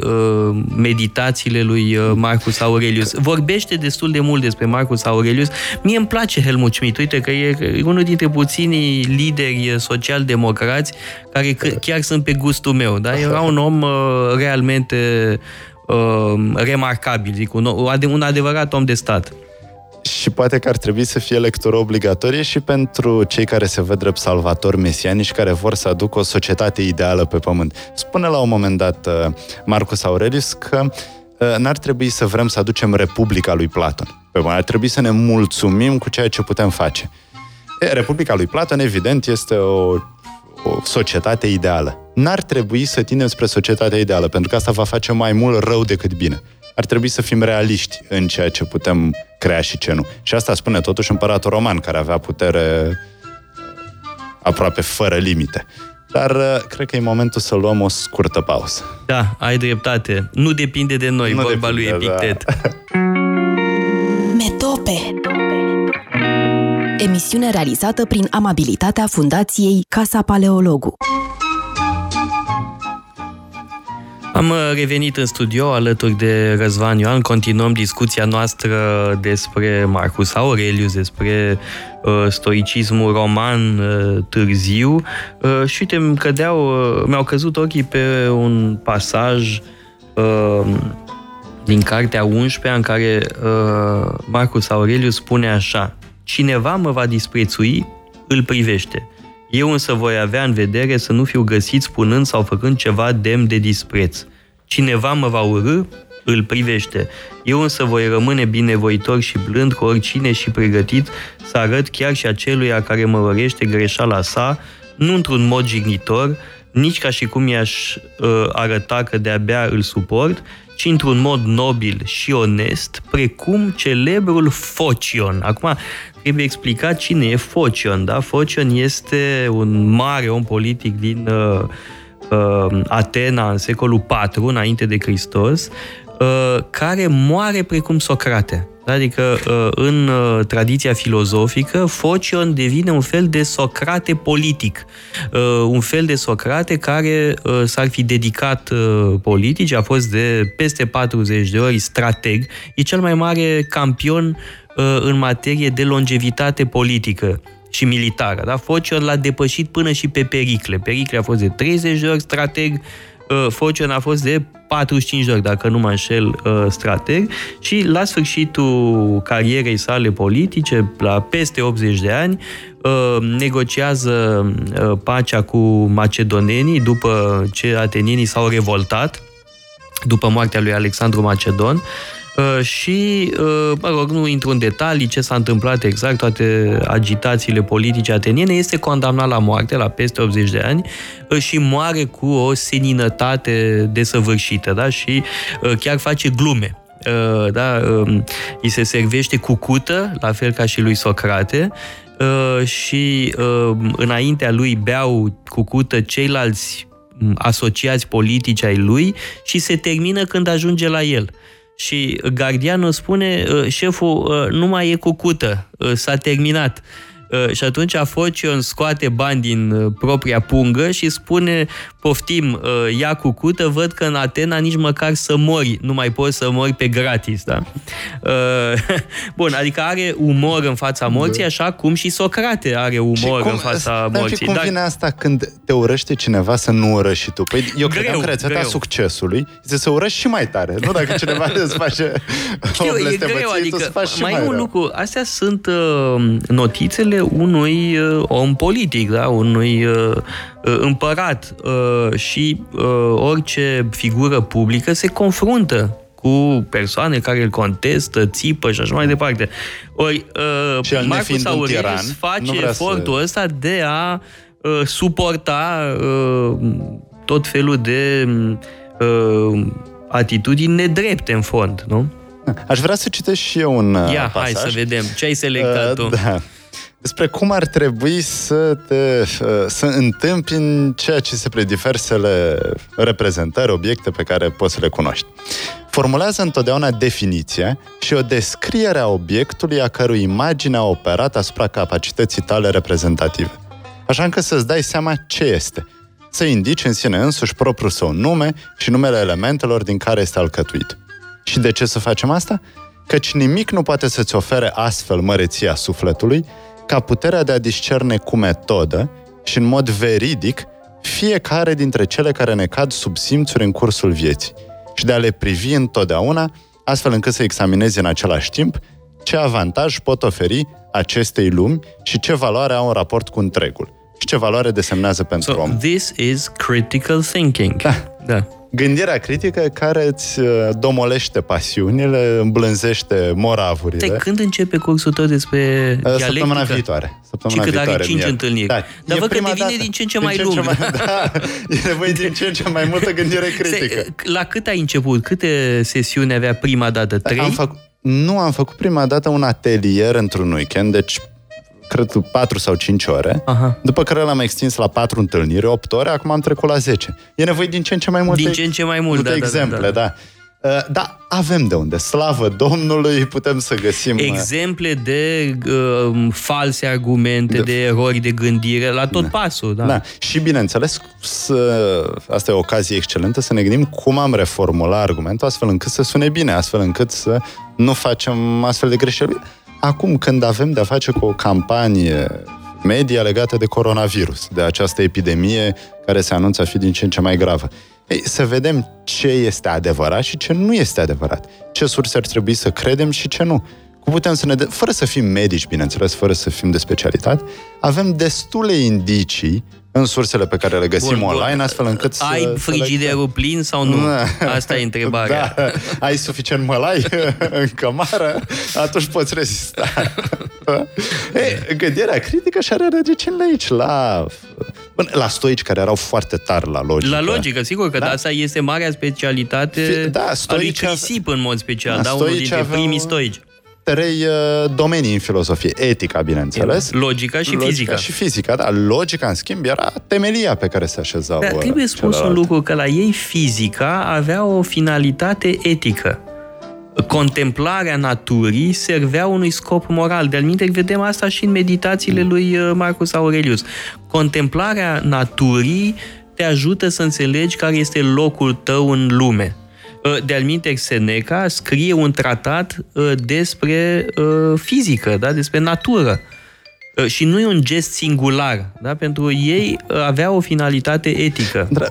meditațiile lui Marcus Aurelius. Vorbește destul de mult despre Marcus Aurelius. Mie îmi place Helmut Schmidt. Uite că e unul dintre puținii lideri social-democrați care chiar sunt pe gustul meu. Da? Era un om realmente remarcabil, zic, un, un adevărat om de stat. Și poate că ar trebui să fie lectură obligatorie și pentru cei care se văd drept salvatori mesianici, care vor să aducă o societate ideală pe pământ. Spune la un moment dat Marcus Aurelius că n-ar trebui să vrem să aducem Republica lui Platon. Pe bune, ar trebui să ne mulțumim cu ceea ce putem face. E, Republica lui Platon, evident, este o, o societate ideală. N-ar trebui să tindem spre societatea ideală, pentru că asta va face mai mult rău decât bine. Ar trebui să fim realiști în ceea ce putem crea și ce nu. Și asta spune totuși împăratul roman, care avea putere aproape fără limite. Dar cred că e momentul să luăm o scurtă pauză. Da, ai dreptate. Nu depinde de noi, nu vorba depinde, lui Epictet. Da. Metope. Emisiune realizată prin amabilitatea Fundației Casa Paleologu. Am revenit în studio alături de Răzvan Ioan, continuăm discuția noastră despre Marcus Aurelius, despre uh, stoicismul roman uh, târziu uh, și uite, îmi cădeau, uh, mi-au căzut ochii pe un pasaj uh, din cartea a unsprezecea în care uh, Marcus Aurelius spune așa: cineva mă va disprețui, îl privește. Eu însă voi avea în vedere să nu fiu găsit spunând sau făcând ceva demn de dispreț. Cineva mă va urî, îl privește. Eu însă voi rămâne binevoitor și blând cu oricine și pregătit să arăt chiar și aceluia care mă urăște greșeala sa, nu într-un mod jignitor, nici ca și cum i-aș uh, arăta că de-abia îl suport, ci într-un mod nobil și onest, precum celebrul Focion. Acum, trebuie explicat cine e Focion, da? Focion este un mare om politic din uh, uh, Atena în secolul patru, înainte de Hristos, uh, care moare precum Socrate. Adică, uh, în uh, tradiția filozofică, Focion devine un fel de Socrate politic. Uh, un fel de Socrate care uh, s-ar fi dedicat uh, politic, a fost de peste patruzeci de ori strateg, e cel mai mare campion în materie de longevitate politică și militară. Da? Focion l-a depășit până și pe Pericle. Pericle a fost de treizeci de ori strateg, Focion a fost de patruzeci și cinci de ori, dacă nu mă înșel, strateg. Și la sfârșitul carierei sale politice, la peste optzeci de ani, negociază pacea cu macedonenii după ce atenienii s-au revoltat, după moartea lui Alexandru Macedon. Și, mă rog, nu intru în detalii ce s-a întâmplat exact, toate agitațiile politice ateniene, este condamnat la moarte, la peste optzeci de ani, și moare cu o seninătate desăvârșită, da? Și chiar face glume. Da? Îi se servește cucută, la fel ca și lui Socrate, și înaintea lui beau cucută ceilalți asociați politici ai lui și se termină când ajunge la el. Și gardianul spune: șeful, nu mai e cucută, s-a terminat. Și atunci Focion scoate bani din propria pungă și spune: poftim, ia cucută, văd că în Atena nici măcar să mori nu mai poți să mori pe gratis, da? Bun, adică are umor în fața morții, așa cum și Socrate are umor cum, în fața morții. Și cum dar... vine asta când te urăște cineva să nu urăști și tu? Păi eu greu, credeam că rețeta succesului este să urăști și mai tare, nu? Dacă cineva îți face o blestemăție, adică, tu îți faci și mai rău. Mai e un lucru, astea sunt uh, notițele unui uh, om politic, da? Unui uh, împărat uh, și uh, orice figură publică se confruntă cu persoane care îl contestă, țipă și așa mai departe. Ori uh, Marcus Aurelius tiran, face efortul să... ăsta de a uh, suporta uh, tot felul de uh, atitudini nedrepte în fond, nu? Aș vrea să citesc și eu un uh, Ia, pasaj. Hai să vedem ce ai selectat uh, tu. Da. Despre cum ar trebui să te să întâmpini ceea ce se prin diversele reprezentări, obiecte pe care poți să le cunoști. Formulează întotdeauna definiția și o descriere a obiectului a cărui imagine a operat asupra capacității tale reprezentative. Așa încât să-ți dai seama ce este. Să indici în sine însuși propriul său nume și numele elementelor din care este alcătuit. Și de ce să facem asta? Căci nimic nu poate să-ți ofere astfel măreția sufletului ca puterea de a discerne cu metodă și în mod veridic fiecare dintre cele care ne cad sub simțuri în cursul vieții și de a le privi întotdeauna, astfel încât să examinezi în același timp ce avantaj pot oferi acestei lumi și ce valoare au în raport cu întregul și ce valoare desemnează pentru so, om. This is critical thinking. Da. Da. Gândirea critică care îți domolește pasiunile, îmblânzește moravurile. De când începe cursul tău despre dialectică? Săptămâna viitoare. Săptămâna și cât viitoare, are cinci mie. Întâlniri. Da. Dar văd că devine dată, din ce în ce mai lung. Da, e nevoie din ce în ce mai multă gândire critică. Se, la cât ai început? Câte sesiuni avea prima dată? Trei? Am făc, nu, am făcut prima dată un atelier într-un weekend, deci cred că patru sau cinci ore. Aha. După care l-am extins la patru întâlniri, opt ore, acum am trecut la zece. E nevoie din ce în ce mai multe, din ce în ce mai mult, multe da, exemple, da, da, da. Uh, da, avem de unde. Slavă Domnului, putem să găsim... exemple de uh, false argumente, de... de erori de gândire, la tot da. pasul. Da. Da. Și, bineînțeles, să... asta e o ocazie excelentă să ne gândim cum am reformulat argumentul astfel încât să sune bine, astfel încât să nu facem astfel de greșeli. Acum, când avem de-a face cu o campanie media legată de coronavirus, de această epidemie care se anunță a fi din ce în ce mai gravă, ei, să vedem ce este adevărat și ce nu este adevărat. Ce surse ar trebui să credem și ce nu. Cum putem să ne de- fără să fim medici, bineînțeles, fără să fim de specialitate, avem destule indicii în sursele pe care le găsim bun, online, bun. astfel încât ai să... Ai frigiderul le... plin sau nu? Da. Asta e întrebarea. Da. Ai suficient mălai în cămară? Atunci poți rezista. Ei, gândirea critică și are rădăcinile aici, la... Bun, la stoici, care erau foarte tari la logică. La logică, sigur că da. asta este marea specialitate da, a lui Crisip în mod special, da, da unul dintre avem... primii stoici. Trei domenii în filozofie. Etica, bineînțeles. Logica și logica fizica. și fizica, da. Logica, în schimb, era temelia pe care se așezau. Dar trebuie spus celălalt. un lucru, că la ei fizica avea o finalitate etică. Contemplarea naturii servea unui scop moral. De-al minte, vedem asta și în meditațiile lui Marcus Aurelius. Contemplarea naturii te ajută să înțelegi care este locul tău în lume. De-al minte, Seneca scrie un tratat despre fizică, da? Despre natură. Și nu e un gest singular. Da? Pentru ei avea o finalitate etică. Da,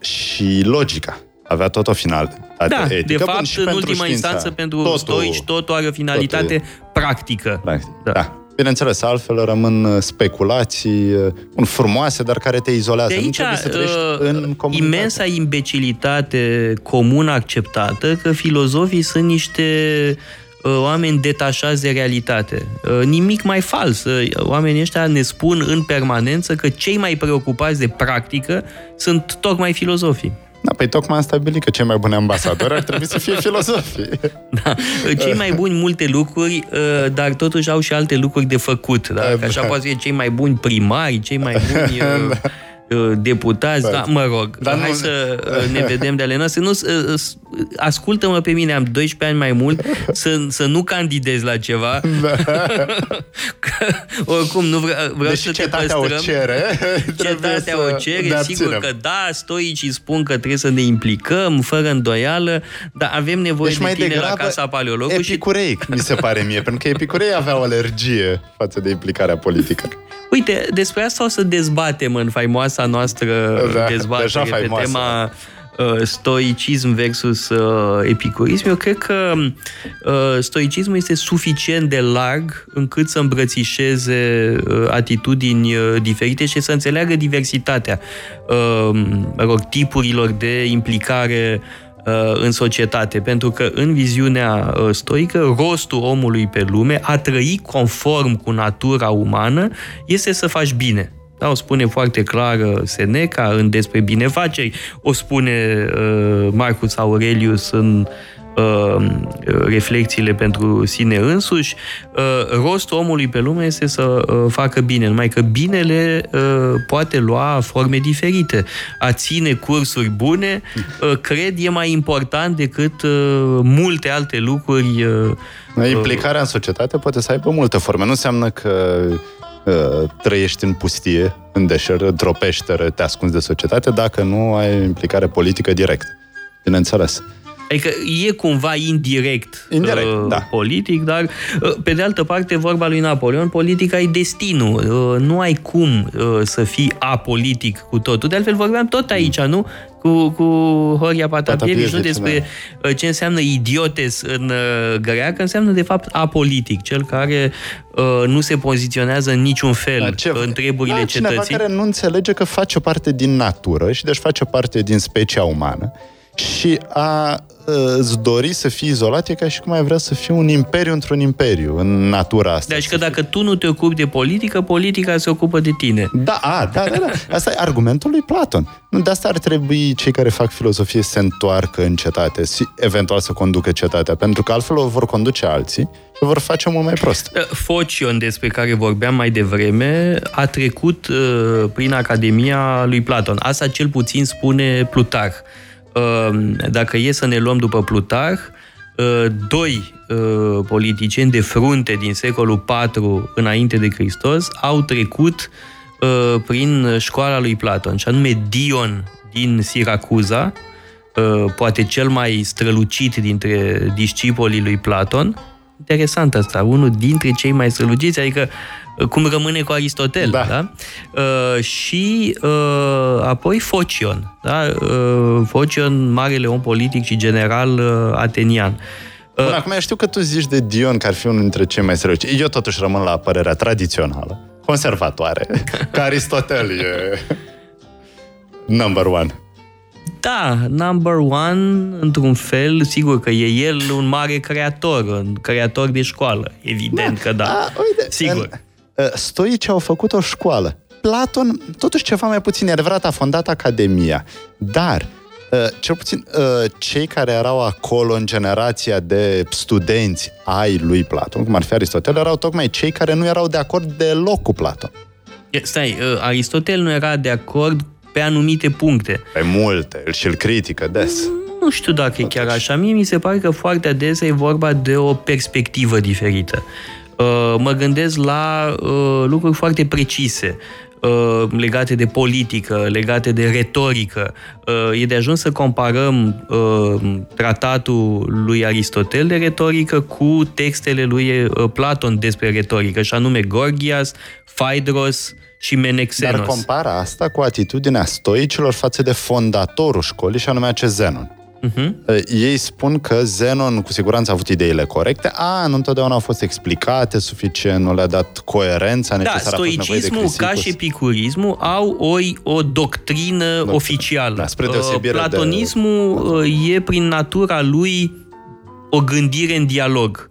și logica avea tot o finalitate da, etică. De fapt, în ultima instanță, pentru totul, stoici, totul are o finalitate totul. practică. Practic, da. da. Bineînțeles, altfel rămân speculații frumoase, dar care te izolează. De aici, nu trebuie să uh, în imensa imbecilitate comună acceptată că filozofii sunt niște uh, oameni detașați de realitate. Uh, nimic mai fals. Uh, oamenii ăștia ne spun în permanență că cei mai preocupați de practică sunt tocmai filozofii. Da, păi tocmai am stabilit că cei mai buni ambasadori ar trebui să fie filozofii. Da, cei mai buni multe lucruri, dar totuși au și alte lucruri de făcut. Da? Că așa poate fi cei mai buni primari, cei mai buni da. deputați, da. da, mă rog. Dar hai nu... să ne vedem de ale noastre. Nu, ascultă-mă pe mine, am doisprezece ani mai mult, să, să nu candidez la ceva. Da. Că, oricum, nu vreau, vreau să te păstrăm. Deci cetatea o cere, sigur că da, stoicii spun că trebuie să ne implicăm, fără îndoială, dar avem nevoie deci de tine degrabă, la Casa Paleologu. Epicureic, și... mi se pare mie, pentru că epicurei aveau alergie față de implicarea politică. Uite, despre asta o să dezbatem în faimoasa noastră da, dezbatere pe tema... stoicism versus uh, epicurism. Eu cred că uh, stoicismul este suficient de larg încât să îmbrățișeze uh, atitudini uh, diferite și să înțeleagă diversitatea uh, tipurilor de implicare uh, în societate. Pentru că în viziunea uh, stoică, rostul omului pe lume, a trăi conform cu natura umană, este să faci bine. Da, o spune foarte clar Seneca în Despre binefaceri, o spune uh, Marcus Aurelius în uh, Reflexiile pentru sine însuși. Uh, rostul omului pe lume este să uh, facă bine, numai că binele uh, poate lua forme diferite. A ține cursuri bune, uh, cred, e mai important decât uh, multe alte lucruri. Uh, Implicarea în societate poate să aibă multe forme. Nu înseamnă că trăiești în pustie, în deșert, într-o peșteră, te ascunzi de societate, dacă nu ai implicare politică directă. Bineînțeles. Adică e cumva indirect, indirect uh, da. politic, dar uh, pe de altă parte, vorba lui Napoleon, politica e destinul. Uh, nu ai cum uh, să fii apolitic cu totul. De altfel vorbeam tot aici, mm. nu? Cu, cu Horia Patapievici, nu despre ce înseamnă idiotes în greacă, înseamnă de fapt apolitic, cel care uh, nu se poziționează în niciun fel ce... în treburile da, cetății. Cineva care nu înțelege că face parte din natură și deci face parte din specia umană și a îți dori să fii izolat, e ca și cum ai vrea să fii un imperiu într-un imperiu, în natura asta. Deci că dacă tu nu te ocupi de politică, politica se ocupă de tine. Da, a, da, da, da. Asta e argumentul lui Platon. De asta ar trebui cei care fac filozofie să se întoarcă în cetate, eventual să conducă cetatea, pentru că altfel o vor conduce alții și o vor face mult mai prost. Focion, despre care vorbeam mai devreme, a trecut uh, prin Academia lui Platon. Asta cel puțin spune Plutarh. dacă e să ne luăm după Plutarh, doi politicieni de frunte din secolul patru înainte de Hristos au trecut prin școala lui Platon, și anume Dion din Siracuza, poate cel mai strălucit dintre discipolii lui Platon. Interesant asta, unul dintre cei mai străluciți, adică cum rămâne cu Aristotel, da. Da? Uh, și uh, apoi Focion, da? uh, Focion, marele om politic și general uh, atenian. Uh, Bun, acum eu știu că tu zici de Dion că ar fi unul dintre cei mai străluciți. Eu totuși rămân la părerea tradițională, conservatoare, că Aristotel e number one. Da, number one, într-un fel, sigur că e el un mare creator, un creator de școală, evident da, că da, a, uite, sigur. În, stoici au făcut o școală. Platon, totuși ceva mai puțin, adevărat, a fondat Academia, dar cel puțin cei care erau acolo în generația de studenți ai lui Platon, cum ar fi Aristotel, erau tocmai cei care nu erau de acord deloc cu Platon. Stai, Aristotel nu era de acord pe anumite puncte. Pe multe, și îl critică des. Nu știu dacă e chiar așa. Mie mi se pare că foarte adesea e vorba de o perspectivă diferită. Mă gândesc la lucruri foarte precise, legate de politică, legate de retorică. E de ajuns să comparăm tratatul lui Aristotel de retorică cu textele lui Platon despre retorică, și anume Gorgias, Phaedros și Menexenos. Dar compara asta cu atitudinea stoicilor față de fondatorul școlii, și anume acest Zenon. Uh-huh. Ei spun că Zenon cu siguranță a avut ideile corecte, a, nu întotdeauna au fost explicate suficient, nu le-a dat coerența necesară. Da, stoicismul ca și epicurismul au o, o doctrină, doctrină oficială. Da, spre deosebire Platonismul de... e prin natura lui o gândire în dialog.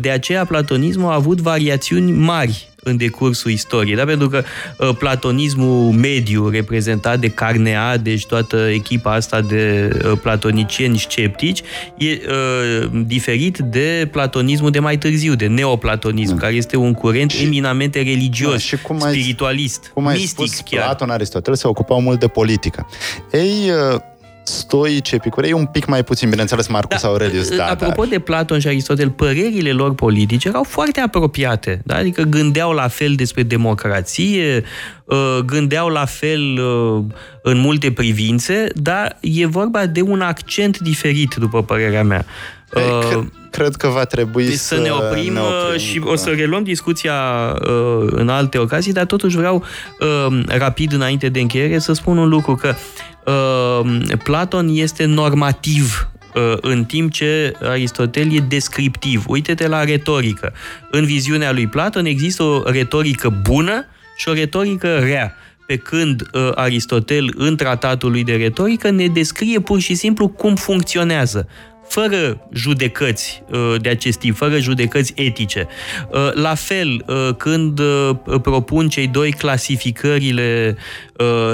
De aceea platonismul a avut variațiuni mari în decursul istoriei, da? Pentru că uh, platonismul mediu, reprezentat de Carneade și toată echipa asta de uh, platonicieni sceptici, e uh, diferit de platonismul de mai târziu, de neoplatonism, mm. care este un curent și, eminamente religios, da, și cum spiritualist, ai, cum ai mistic spus, chiar. Platon, Aristotel se ocupau mult de politică. Ei... Uh... stoici, epicurei, un pic mai puțin, bineînțeles, Marcus da, Aurelius. Da, apropo dar... de Platon și Aristotel, părerile lor politice erau foarte apropiate, da? Adică gândeau la fel despre democrație, gândeau la fel în multe privințe, dar e vorba de un accent diferit, după părerea mea. Ei, uh, cred că va trebui să, să ne, oprim, ne oprim și da. O să reluăm discuția uh, în alte ocazii, dar totuși vreau uh, rapid, înainte de încheiere, să spun un lucru, că uh, Platon este normativ, uh, în timp ce Aristotel e descriptiv. Uite-te la retorică. În viziunea lui Platon există o retorică bună și o retorică rea, pe când uh, Aristotel, în tratatul lui de retorică, ne descrie pur și simplu cum funcționează, fără judecăți de acest tip, fără judecăți etice. La fel, când propun cei doi clasificările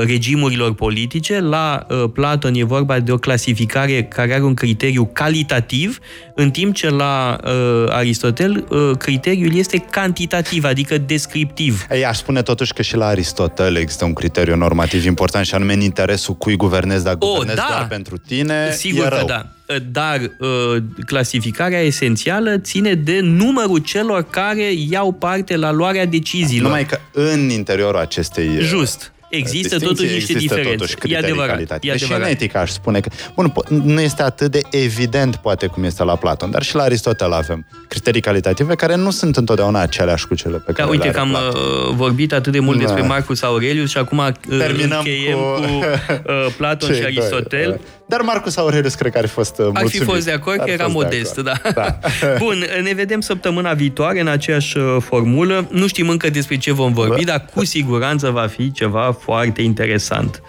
regimurilor politice, la Platon e vorba de o clasificare care are un criteriu calitativ, în timp ce la Aristotel criteriul este cantitativ, adică descriptiv. Ei, aș spune totuși că și la Aristotel există un criteriu normativ important, și anume în interesul cui guvernezi, dacă o, guvernezi da. doar pentru tine, sigur e rău. Că da. Dar clasificarea esențială ține de numărul celor care iau parte la luarea deciziilor. Numai că în interiorul acestei... Just. Există totuși niște diferențe. E adevărat. Și în etică aș spune că... Bun, nu este atât de evident, poate, cum este la Platon, dar și la Aristotel avem criterii calitative care nu sunt întotdeauna aceleași cu cele pe care da, le are Platon. Uite că am uh, vorbit atât de mult da. despre Marcus Aurelius și acum uh, terminăm încheiem cu, cu uh, Platon și Aristotel. Doi, da. Dar Marcus Aurelius cred că ar fi fost mulțumit. Ar fi fost de acord, că era modest, da. da. Bun, ne vedem săptămâna viitoare în aceeași formulă. Nu știm încă despre ce vom vorbi, da. dar cu siguranță va fi ceva foarte interesant.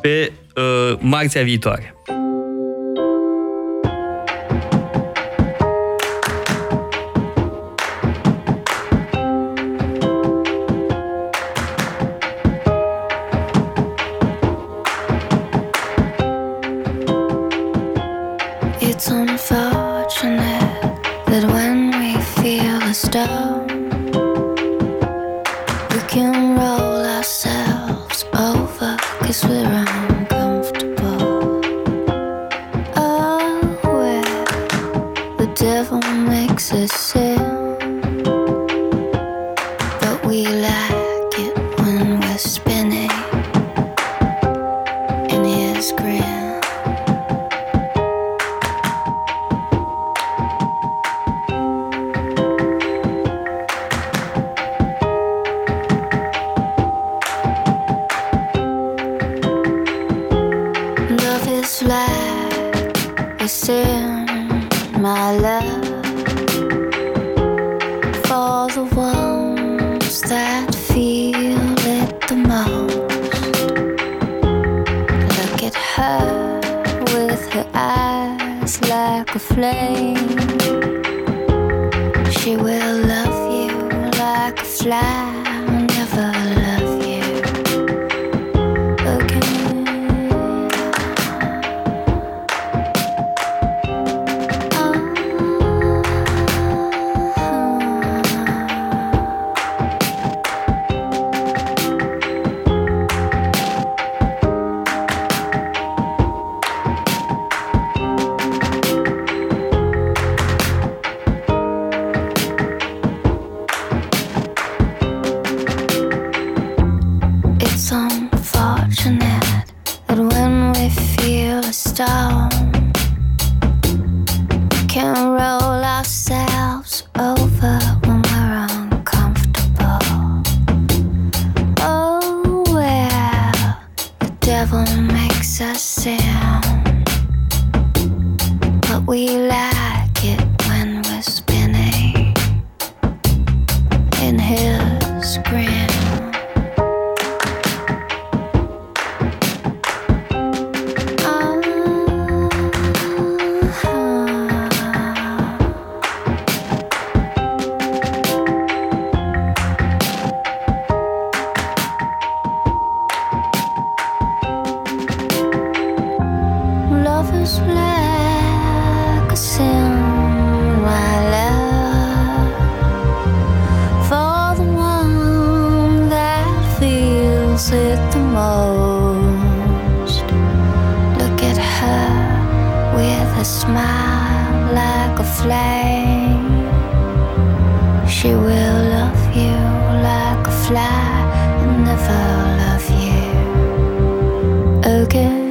Pe uh, marțea viitoare. We're uncomfortable. a sin, but we like it when we're spinning in his grin. Love is like a sin, my love, for the ones that feel it the most. Look at her with her eyes like a flame. She will love you like a fly. I'll never love you again.